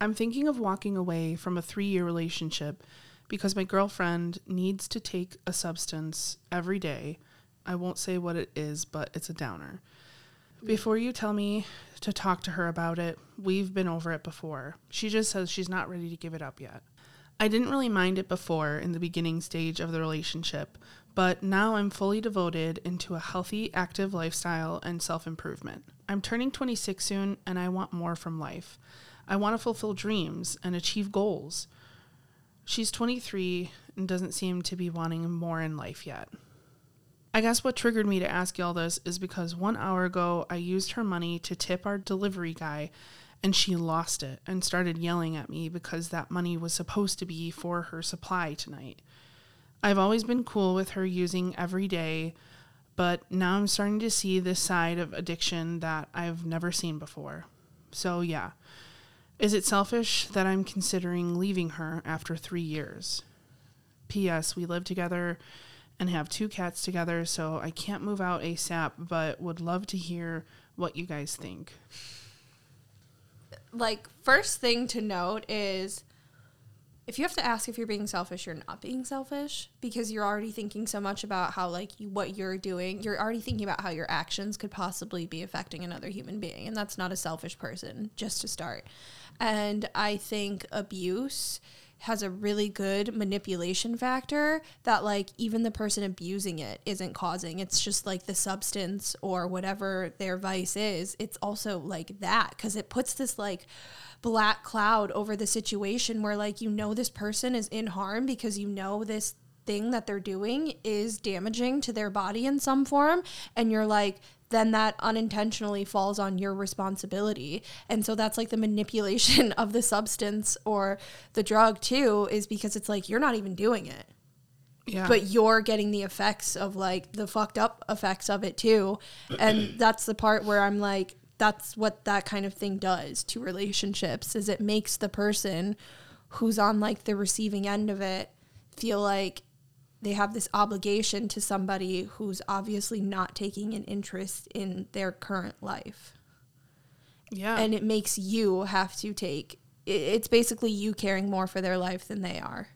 I'm thinking of walking away from a 3-year relationship because my girlfriend needs to take a substance every day. I won't say what it is, but it's a downer. Before you tell me to talk to her about it, we've been over it before. She just says she's not ready to give it up yet. I didn't really mind it before in the beginning stage of the relationship, but now I'm fully devoted into a healthy, active lifestyle and self-improvement. I'm turning 26 soon, and I want more from life. I want to fulfill dreams and achieve goals. She's 23 and doesn't seem to be wanting more in life yet. I guess what triggered me to ask y'all this is because 1 hour ago, I used her money to tip our delivery guy, and she lost it and started yelling at me because that money was supposed to be for her supply tonight. I've always been cool with her using every day, but now I'm starting to see this side of addiction that I've never seen before. So yeah, is it selfish that I'm considering leaving her after 3 years? P.S. We live together and have 2 cats together, so I can't move out ASAP, but would love to hear what you guys think. Like, first thing to note is, if you have to ask if you're being selfish, you're not being selfish, because you're already thinking so much about how, like, what you're doing. You're already thinking about how your actions could possibly be affecting another human being, and that's not a selfish person, just to start. And I think abuse has a really good manipulation factor that, like, even the person abusing it isn't causing. It's just, like, the substance or whatever their vice is. It's also, like, that, because it puts this, like, black cloud over the situation where, like, you know this person is in harm because you know this thing that they're doing is damaging to their body in some form, and you're like, then that unintentionally falls on your responsibility. And so that's like the manipulation of the substance or the drug too, is because it's like, you're not even doing it. Yeah. But you're getting the effects of, like, the fucked up effects of it too. And that's the part where I'm like, that's what that kind of thing does to relationships, is it makes the person who's on, like, the receiving end of it feel like they have this obligation to somebody who's obviously not taking an interest in their current life. Yeah. And it makes you have to take, it's basically you caring more for their life than they are.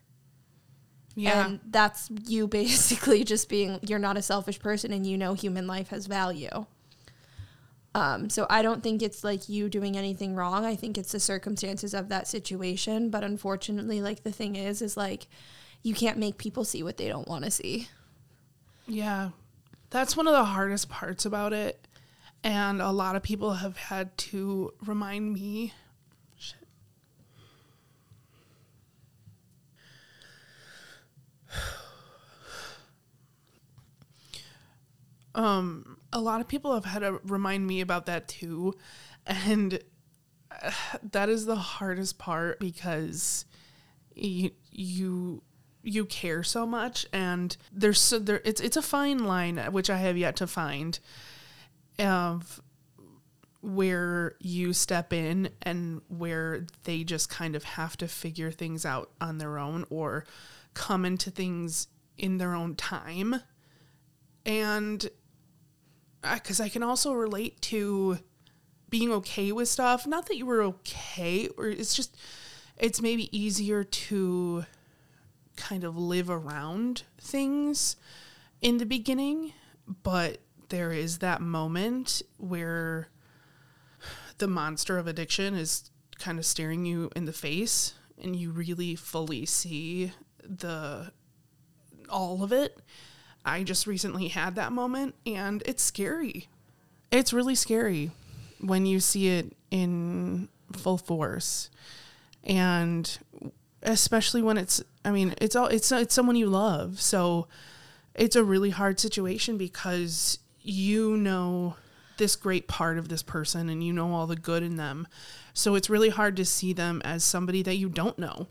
Yeah. And that's you basically just being, you're not a selfish person, and you know human life has value. So I don't think it's, like, you doing anything wrong. I think it's the circumstances of that situation. But unfortunately, like, the thing is like, you can't make people see what they don't want to see. Yeah. That's one of the hardest parts about it. And a lot of people have had to remind me. Shit. A lot of people have had to remind me about that too. And that is the hardest part, because you care so much, and it's a fine line, which I have yet to find, of where you step in and where they just kind of have to figure things out on their own or come into things in their own time. And because I can also relate to being okay with stuff. Not that you were okay, or it's just, it's maybe easier to kind of live around things in the beginning, but there is that moment where the monster of addiction is kind of staring you in the face, and you really fully see all of it. I just recently had that moment, and it's scary. It's really scary when you see it in full force, and especially when it's someone you love. So it's a really hard situation because you know this great part of this person and you know all the good in them. So it's really hard to see them as somebody that you don't know.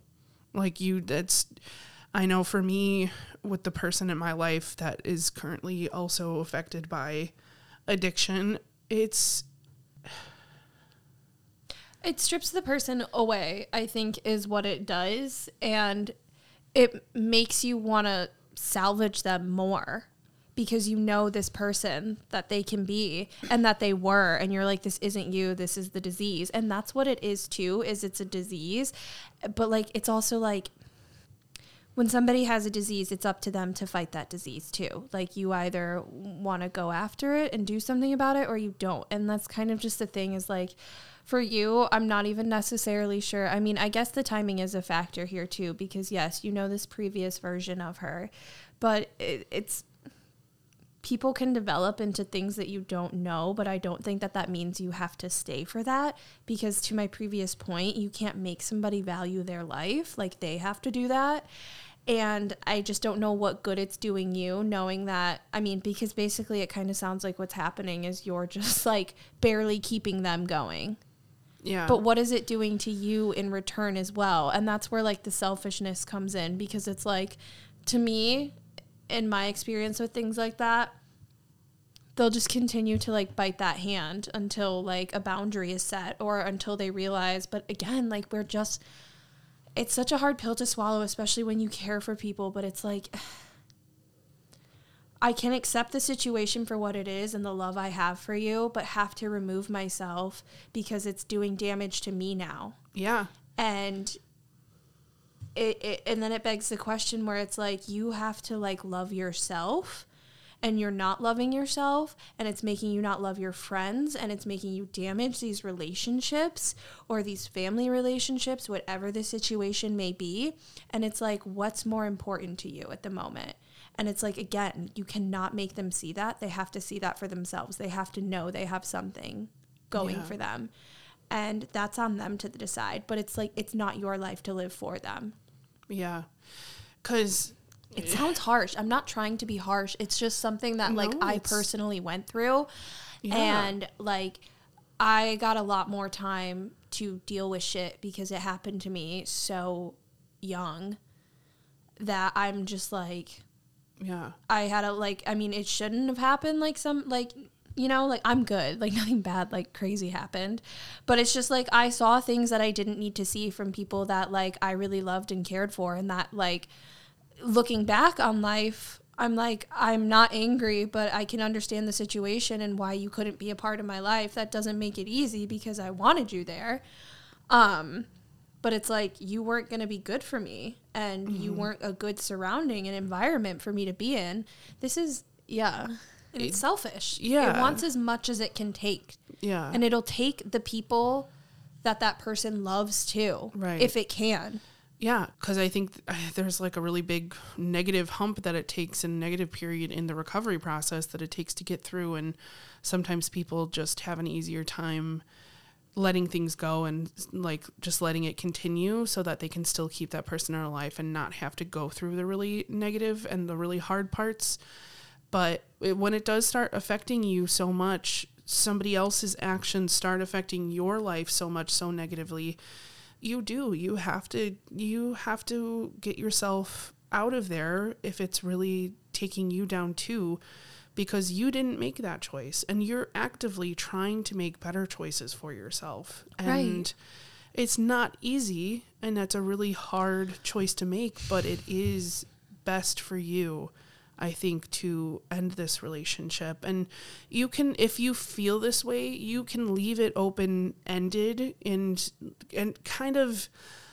I know for me with the person in my life that is currently also affected by addiction, it strips the person away, I think, is what it does. And it makes you want to salvage them more because you know this person that they can be and that they were. And you're like, this isn't you. This is the disease. And that's what it is, too, is it's a disease. But, it's also, when somebody has a disease, it's up to them to fight that disease too. You either want to go after it and do something about it or you don't. And that's kind of just the thing is for you, I'm not even necessarily sure. I mean, I guess the timing is a factor here too, because yes, you know this previous version of her, but it's people can develop into things that you don't know, but I don't think that means you have to stay for that, because to my previous point, you can't make somebody value their life. They have to do that. And I just don't know what good it's doing you knowing that. I mean, because basically it kind of sounds like what's happening is you're just barely keeping them going. Yeah. But what is it doing to you in return as well? And that's where the selfishness comes in, because it's to me, in my experience with things like that, they'll just continue to bite that hand until a boundary is set or until they realize. But again, it's such a hard pill to swallow, especially when you care for people, but it's I can accept the situation for what it is and the love I have for you, but have to remove myself because it's doing damage to me now. Yeah. And then it begs the question where it's you have to love yourself, and you're not loving yourself, and it's making you not love your friends, and it's making you damage these relationships or these family relationships, whatever the situation may be. And it's what's more important to you at the moment? And it's again, you cannot make them see that. They have to see that for themselves. They have to know they have something going for them. And that's on them to decide. But it's it's not your life to live for them. Yeah. Because... it sounds harsh. I'm not trying to be harsh. It's just something that I personally went through. Yeah. And I got a lot more time to deal with shit because it happened to me so young that I'm just yeah. I had a it shouldn't have happened I'm good. Nothing bad, crazy happened. But it's just, I saw things that I didn't need to see from people that, I really loved and cared for. And that, looking back on life, I'm I'm not angry, but I can understand the situation and why you couldn't be a part of my life. That doesn't make it easy because I wanted you there. But it's you weren't going to be good for me, and you weren't a good surrounding and environment for me to be in. This is, yeah. And it's selfish. Yeah. It wants as much as it can take. Yeah. And it'll take the people that person loves too. Right. If it can. Yeah, because I think there's a really big negative hump that it takes, and negative period in the recovery process that it takes to get through. And sometimes people just have an easier time letting things go and just letting it continue so that they can still keep that person in their life and not have to go through the really negative and the really hard parts. But when it does start affecting you so much, somebody else's actions start affecting your life so much, so negatively, You have to get yourself out of there if it's really taking you down too, because you didn't make that choice and you're actively trying to make better choices for yourself. And right. It's not easy, and that's a really hard choice to make, but it is best for you, I think, to end this relationship. And you can, if you feel this way, you can leave it open-ended and kind of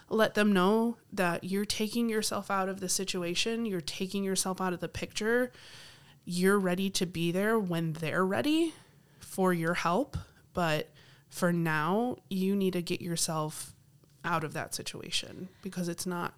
let them know that you're taking yourself out of the situation, you're taking yourself out of the picture, you're ready to be there when they're ready for your help, but for now, you need to get yourself out of that situation because it's not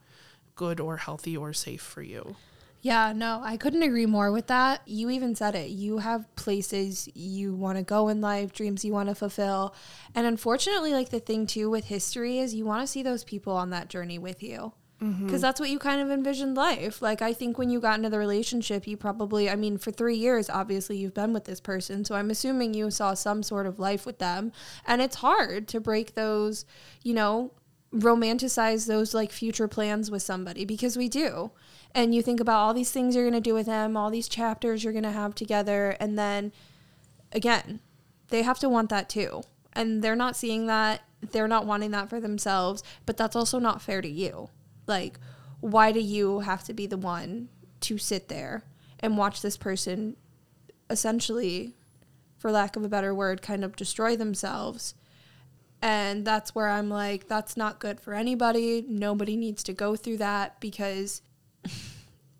good or healthy or safe for you. Yeah, no, I couldn't agree more with that. You even said it. You have places you want to go in life, dreams you want to fulfill. And unfortunately, like the thing too with history is you want to see those people on that journey with you. Because that's what you kind of envisioned life. Like, I think when you got into the relationship, you probably, I mean, for 3 years, obviously you've been with this person. So I'm assuming you saw some sort of life with them. And it's hard to break those, you know, romanticize those like future plans with somebody because we do. And you think about all these things you're going to do with them, all these chapters you're going to have together. And then again, they have to want that too. And they're not seeing that. They're not wanting that for themselves. But that's also not fair to you. Like, why do you have to be the one to sit there and watch this person essentially, for lack of a better word, kind of destroy themselves? And that's where I'm like, that's not good for anybody. Nobody needs to go through that because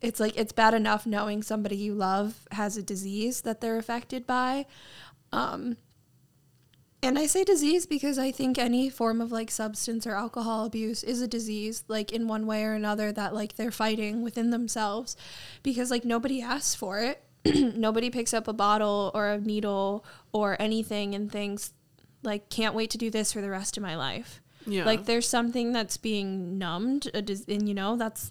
it's like, it's bad enough knowing somebody you love has a disease that they're affected by. And I say disease because I think any form of, like, substance or alcohol abuse is a disease, like, in one way or another that, like, they're fighting within themselves because, like, nobody asks for it. Nobody picks up a bottle or a needle or anything and thinks, like, can't wait to do this for the rest of my life. Yeah. Like, there's something that's being numbed, and, you know, that's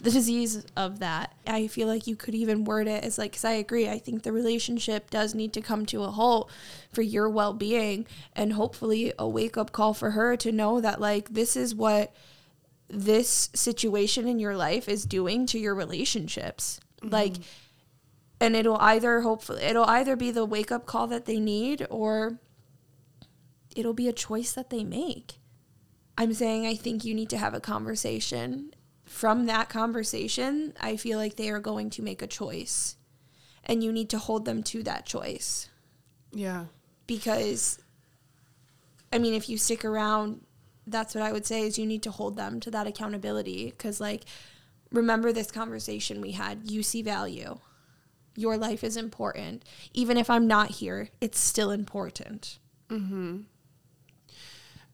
the disease of that. I feel like you could even word it as like, because I agree, I think the relationship does need to come to a halt for your well-being and hopefully a wake-up call for her to know that like this is what this situation in your life is doing to your relationships. Like, and it'll either be the wake-up call that they need or it'll be a choice that they make. I'm saying I think you need to have a conversation. From that conversation, I feel like they are going to make a choice and you need to hold them to that choice. Yeah. Because, I mean, if you stick around, that's what I would say is you need to hold them to that accountability because, like, remember this conversation we had. You see value. Your life is important. Even if I'm not here, it's still important. Mm-hmm.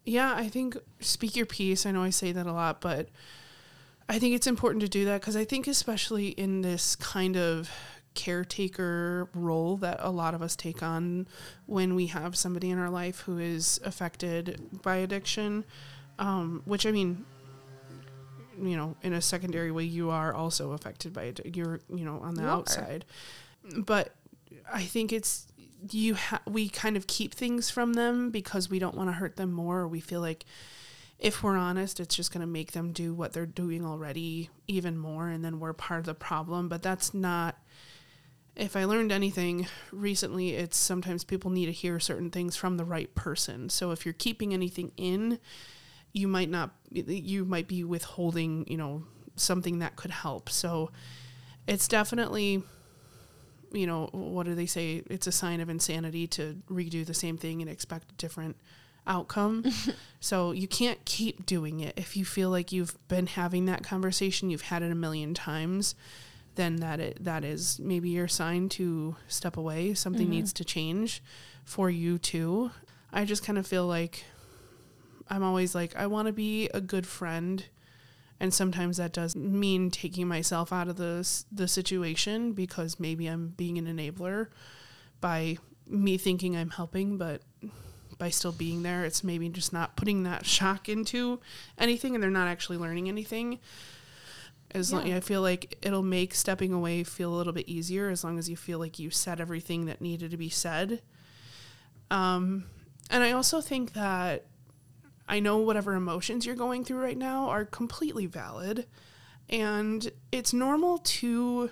Yeah, I think speak your piece. I know I say that a lot, but I think it's important to do that because I think especially in this kind of caretaker role that a lot of us take on when we have somebody in our life who is affected by addiction, which I mean, you know, in a secondary way, you are also affected by it. You're, you know, on the outside. But I think it's, we kind of keep things from them because we don't want to hurt them more. Or we feel like, if we're honest, it's just going to make them do what they're doing already even more, and then we're part of the problem. But that's not, if I learned anything recently, it's sometimes people need to hear certain things from the right person. So if you're keeping anything in, you might be withholding, you know, something that could help. So it's definitely, you know, what do they say? It's a sign of insanity to redo the same thing and expect a different outcome. So you can't keep doing it. If you feel like you've been having that conversation, you've had it a million times, then that is maybe your sign to step away. Something needs to change for you too. I just kind of feel like I'm always like, I want to be a good friend. And sometimes that does mean taking myself out of the situation because maybe I'm being an enabler by me thinking I'm helping, but by still being there, it's maybe just not putting that shock into anything and they're not actually learning anything. As long, I feel like it'll make stepping away feel a little bit easier as long as you feel like you said everything that needed to be said. And I also think that I know whatever emotions you're going through right now are completely valid and it's normal to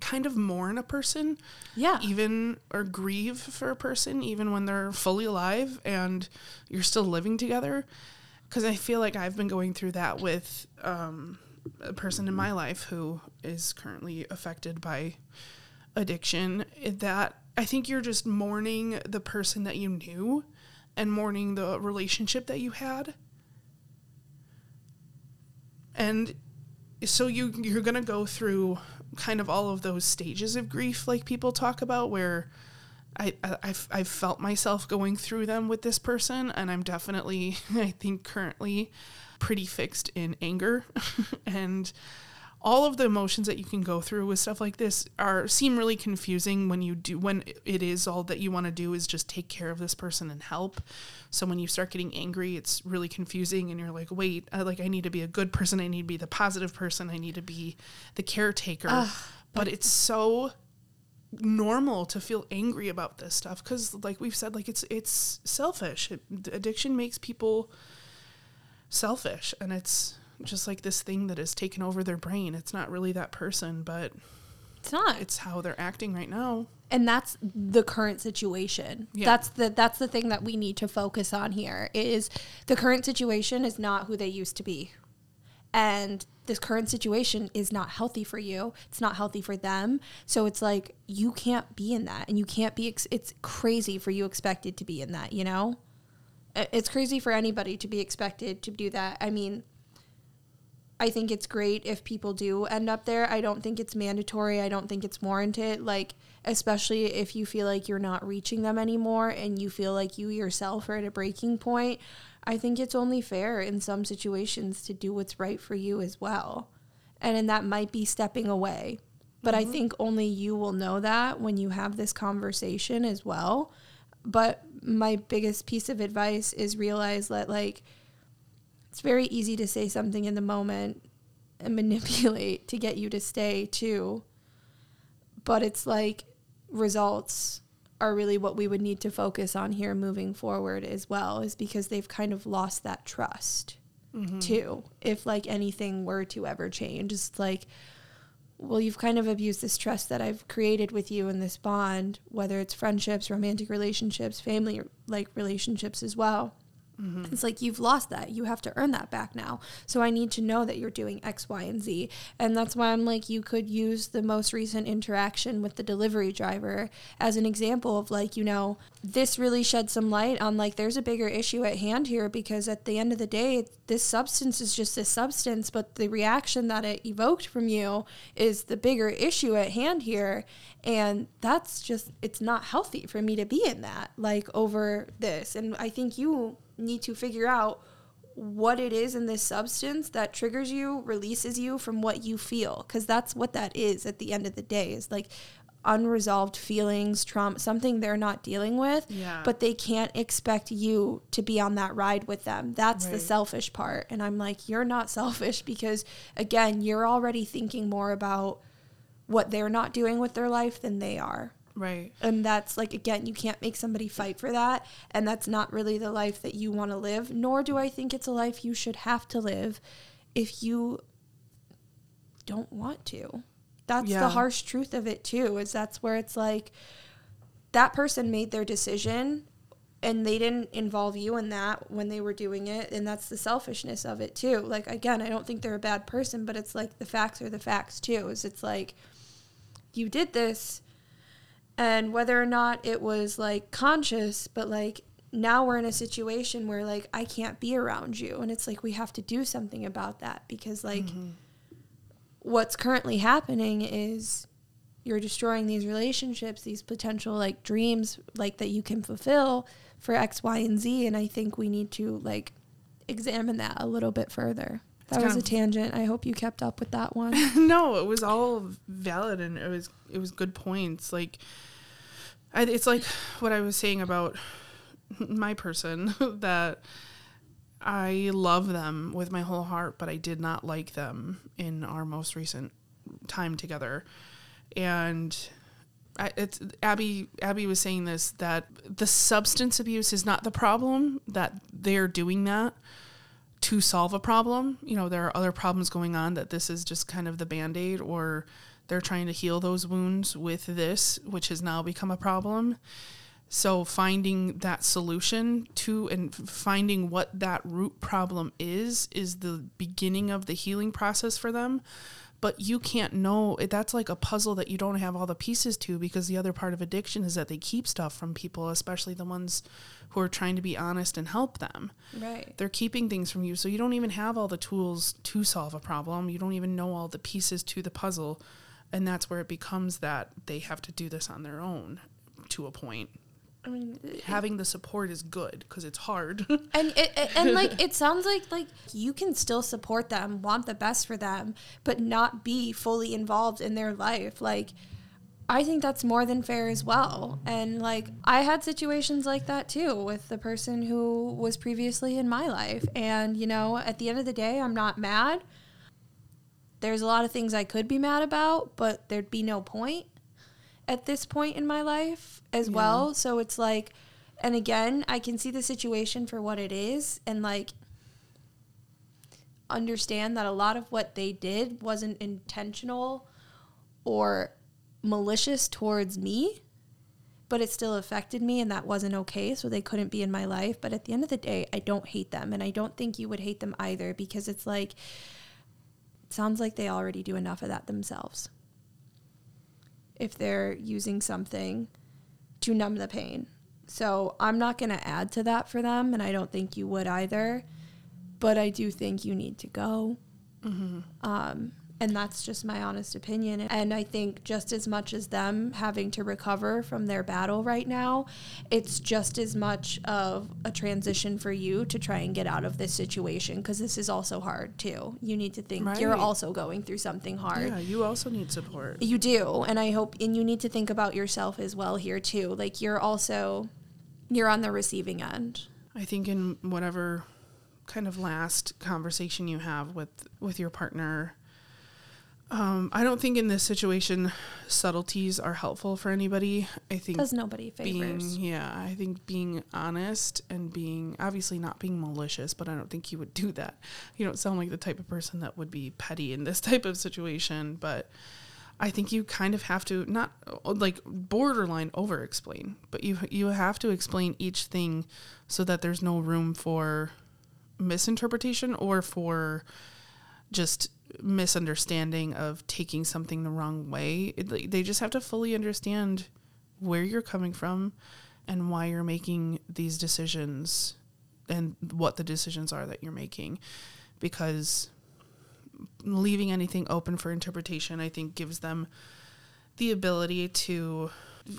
kind of mourn a person, even or grieve for a person, even when they're fully alive and you're still living together. Because I feel like I've been going through that with a person in my life who is currently affected by addiction. That I think you're just mourning the person that you knew and mourning the relationship that you had, and so you're gonna go through kind of all of those stages of grief like people talk about where I've felt myself going through them with this person, and I'm definitely, I think, currently pretty fixed in anger. And all of the emotions that you can go through with stuff like this seem really confusing when it is all that you want to do is just take care of this person and help. So when you start getting angry, it's really confusing, and you're like, wait, I need to be a good person. I need to be the positive person. I need to be the caretaker. But it's so normal to feel angry about this stuff because, like we've said, like it's selfish. Addiction makes people selfish, and it's just like this thing that has taken over their brain. It's not really that person, but it's not. It's how they're acting right now, and that's the current situation. Yeah. That's the thing that we need to focus on here is the current situation is not who they used to be, and this current situation is not healthy for you. It's not healthy for them. So it's like you can't be in that, and you can't be. It's crazy for you expected to be in that. You know, it's crazy for anybody to be expected to do that. I mean, I think it's great if people do end up there. I don't think it's mandatory. I don't think it's warranted. Like, especially if you feel like you're not reaching them anymore and you feel like you yourself are at a breaking point. I think it's only fair in some situations to do what's right for you as well. And that might be stepping away. But I think only you will know that when you have this conversation as well. But my biggest piece of advice is realize that, like, it's very easy to say something in the moment and manipulate to get you to stay too. But it's like results are really what we would need to focus on here moving forward as well, is because they've kind of lost that trust too. If like anything were to ever change, it's like, well, you've kind of abused this trust that I've created with you in this bond, whether it's friendships, romantic relationships, family like relationships as well. It's like you've lost that. You have to earn that back now. So I need to know that you're doing X, Y, and Z. And that's why I'm like, you could use the most recent interaction with the delivery driver as an example of like, you know, this really shed some light on like there's a bigger issue at hand here, because at the end of the day, this substance is just this substance, but the reaction that it evoked from you is the bigger issue at hand here. And that's just, it's not healthy for me to be in that, like over this. And I think you need to figure out what it is in this substance that triggers you, releases you from what you feel, because that's what that is at the end of the day, is like unresolved feelings, trauma, something they're not dealing with, but they can't expect you to be on that ride with them. That's right. The selfish part. And I'm like, you're not selfish, because again, you're already thinking more about what they're not doing with their life than they are. Right. And that's like, again, you can't make somebody fight for that. And that's not really the life that you want to live, nor do I think it's a life you should have to live if you don't want to. That's the harsh truth of it too, is that's where it's like that person made their decision and they didn't involve you in that when they were doing it. And that's the selfishness of it too. Like, again, I don't think they're a bad person, but it's like the facts are the facts too, is it's like you did this. And whether or not it was, like, conscious, but, like, now we're in a situation where, like, I can't be around you. And it's, like, we have to do something about that because, like, what's currently happening is you're destroying these relationships, these potential, like, dreams, like, that you can fulfill for X, Y, and Z. And I think we need to, like, examine that a little bit further. That was a tangent. I hope you kept up with that one. No, it was all valid, and it was good points. Like, it's like what I was saying about my person, that I love them with my whole heart, but I did not like them in our most recent time together. And Abby was saying this, that the substance abuse is not the problem, that they're doing that to solve a problem. You know, there are other problems going on, that this is just kind of the Band-Aid, or they're trying to heal those wounds with this, which has now become a problem. So finding that solution to, and finding what that root problem is the beginning of the healing process for them. But you can't know, that's like a puzzle that you don't have all the pieces to, because the other part of addiction is that they keep stuff from people, especially the ones who are trying to be honest and help them. Right. They're keeping things from you. So you don't even have all the tools to solve a problem. You don't even know all the pieces to the puzzle. And that's where it becomes that they have to do this on their own to a point. I mean, having the support is good because it's hard. and it sounds like you can still support them, want the best for them, but not be fully involved in their life. Like, I think that's more than fair as well. And like, I had situations like that too with the person who was previously in my life. And, you know, at the end of the day, I'm not mad. There's a lot of things I could be mad about, but there'd be no point at this point in my life as well. So it's like, and again, I can see the situation for what it is and like understand that a lot of what they did wasn't intentional or malicious towards me, but it still affected me and that wasn't okay. So they couldn't be in my life. But at the end of the day, I don't hate them. And I don't think you would hate them either, because it's like, it sounds like they already do enough of that themselves. If they're using something to numb the pain. So I'm not going to add to that for them, and I don't think you would either, but I do think you need to go. Mm-hmm. And that's just my honest opinion. And I think just as much as them having to recover from their battle right now, it's just as much of a transition for you to try and get out of this situation, because this is also hard too. You need to think You're also going through something hard. Yeah, you also need support. You do. And and you need to think about yourself as well here too. Like you're on the receiving end. I think in whatever kind of last conversation you have with your partner, I don't think in this situation subtleties are helpful for anybody. I think does nobody favors. I think being honest and being obviously not being malicious, but I don't think you would do that. You don't sound like the type of person that would be petty in this type of situation, but I think you kind of have to not like borderline over explain, but you have to explain each thing so that there's no room for misinterpretation or for just misunderstanding of taking something the wrong way. They just have to fully understand where you're coming from and why you're making these decisions and what the decisions are that you're making, because leaving anything open for interpretation, I think, gives them the ability to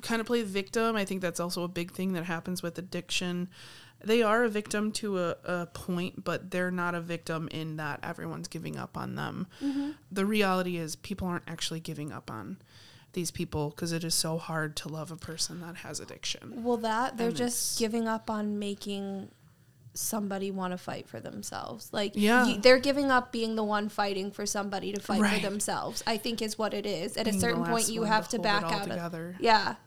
kind of play victim. I think that's also a big thing that happens with addiction. They are a victim to a point, but they're not a victim in that everyone's giving up on them. Mm-hmm. The reality is people aren't actually giving up on these people, because it is so hard to love a person that has addiction. Well, they're just giving up on making somebody want to fight for themselves. Like, they're giving up being the one fighting for somebody to fight for themselves, I think is what it is. At a certain point, you have to back out.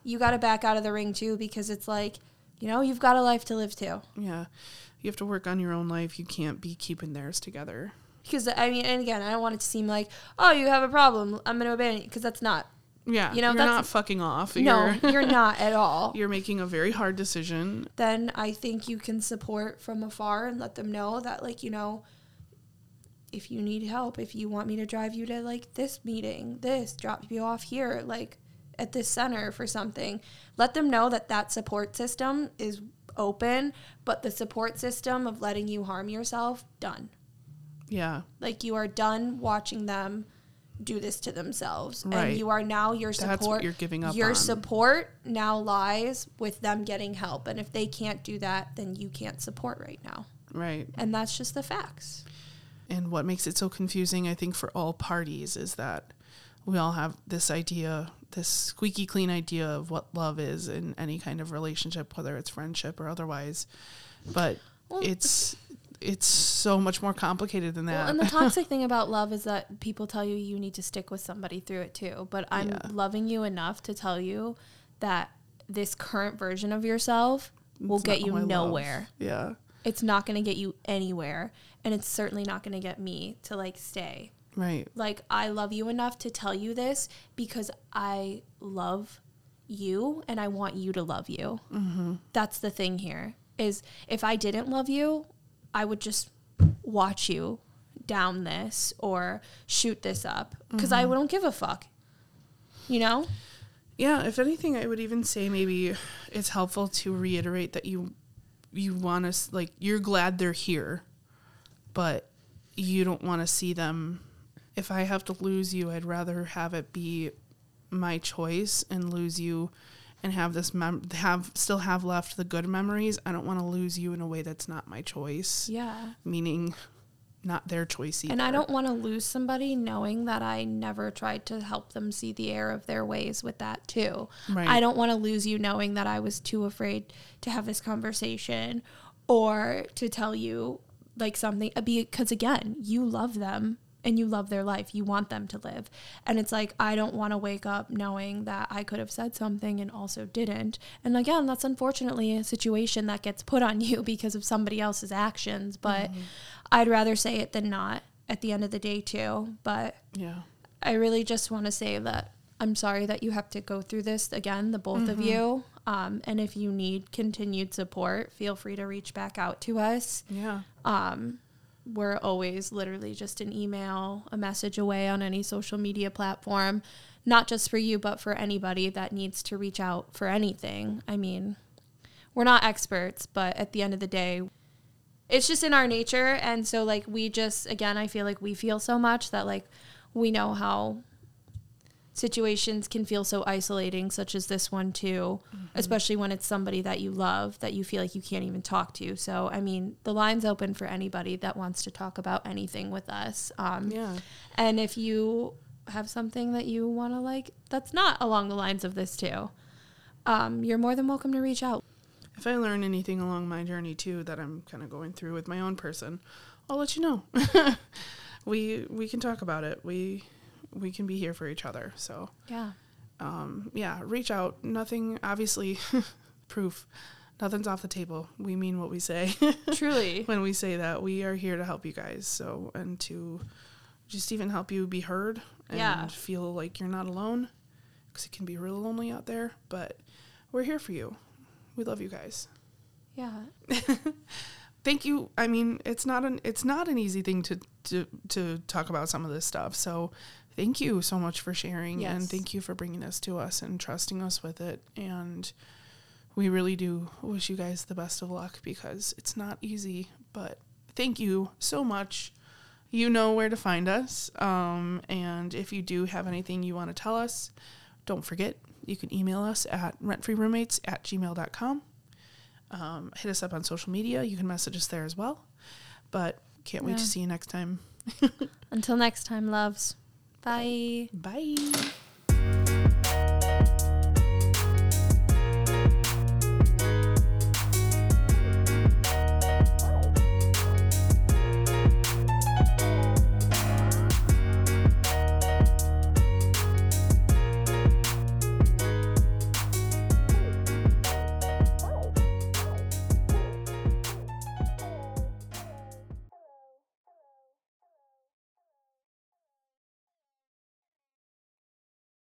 You got to back out of the ring too, because it's like, you know, you've got a life to live too. Yeah. You have to work on your own life. You can't be keeping theirs together. Because, I mean, and again, I don't want it to seem like, oh, you have a problem, I'm going to abandon you. Because that's not. Yeah. You know, you're not fucking off. No, you're not at all. You're making a very hard decision. Then I think you can support from afar and let them know that, like, you know, if you need help, if you want me to drive you to, like, this meeting, drop you off here, like, at this center for something, let them know that support system is open, but the support system of letting you harm yourself, done. Yeah. Like, you are done watching them do this to themselves. Right. And you are now your support. That's what you're giving up on. Your support now lies with them getting help. And if they can't do that, then you can't support right now. Right. And that's just the facts. And what makes it so confusing, I think, for all parties is that we all have this idea, this squeaky clean idea of what love is in any kind of relationship, whether it's friendship or otherwise. But it's so much more complicated than that. Well, and the toxic thing about love is that people tell you need to stick with somebody through it too. But I'm loving you enough to tell you that this current version of yourself will get you nowhere. Yeah. It's not going to get you anywhere. And it's certainly not going to get me to like stay. Right. Like, I love you enough to tell you this because I love you and I want you to love you. Mm-hmm. That's the thing here is, if I didn't love you, I would just watch you down this or shoot this up because I don't give a fuck, you know? Yeah. If anything, I would even say maybe it's helpful to reiterate that you want us, like, you're glad they're here, but you don't want to see them. If I have to lose you, I'd rather have it be my choice and lose you and have this still have left the good memories. I don't want to lose you in a way that's not my choice. Yeah. Meaning not their choice either. And I don't want to lose somebody knowing that I never tried to help them see the error of their ways with that too. Right. I don't want to lose you knowing that I was too afraid to have this conversation or to tell you like something, because again, you love them and you love their life. You want them to live. And it's like, I don't want to wake up knowing that I could have said something and also didn't. And again, that's unfortunately a situation that gets put on you because of somebody else's actions. But mm-hmm. I'd rather say it than not at the end of the day too. But yeah, I really just want to say that I'm sorry that you have to go through this again, the both mm-hmm. of you. And if you need continued support, feel free to reach back out to us. Yeah. We're always literally just an email, a message away on any social media platform, not just for you, but for anybody that needs to reach out for anything. I mean, we're not experts, but at the end of the day, it's just in our nature. And so like, we just, again, I feel like we feel so much that like, we know how situations can feel so isolating, such as this one too, mm-hmm. especially when it's somebody that you love that you feel like you can't even talk to. So, I mean, the line's open for anybody that wants to talk about anything with us. Yeah. And if you have something that you want to like, that's not along the lines of this too, you're more than welcome to reach out. If I learn anything along my journey too, that I'm kind of going through with my own person, I'll let you know. We can talk about it. We can be here for each other. So yeah. Reach out. Nothing, obviously, proof. Nothing's off the table. We mean what we say. Truly. When we say that, we are here to help you guys. So, and to just even help you be heard and feel like you're not alone, because it can be real lonely out there, but we're here for you. We love you guys. Yeah. Thank you. I mean, it's not an easy thing to talk about some of this stuff. So thank you so much for sharing. Yes. And thank you for bringing this to us and trusting us with it. And we really do wish you guys the best of luck, because it's not easy, but thank you so much. You know where to find us. And if you do have anything you want to tell us, don't forget, you can email us at rentfreeroommates@gmail.com. Hit us up on social media. You can message us there as well. But can't wait to see you next time. Until next time, loves. Bye. Bye.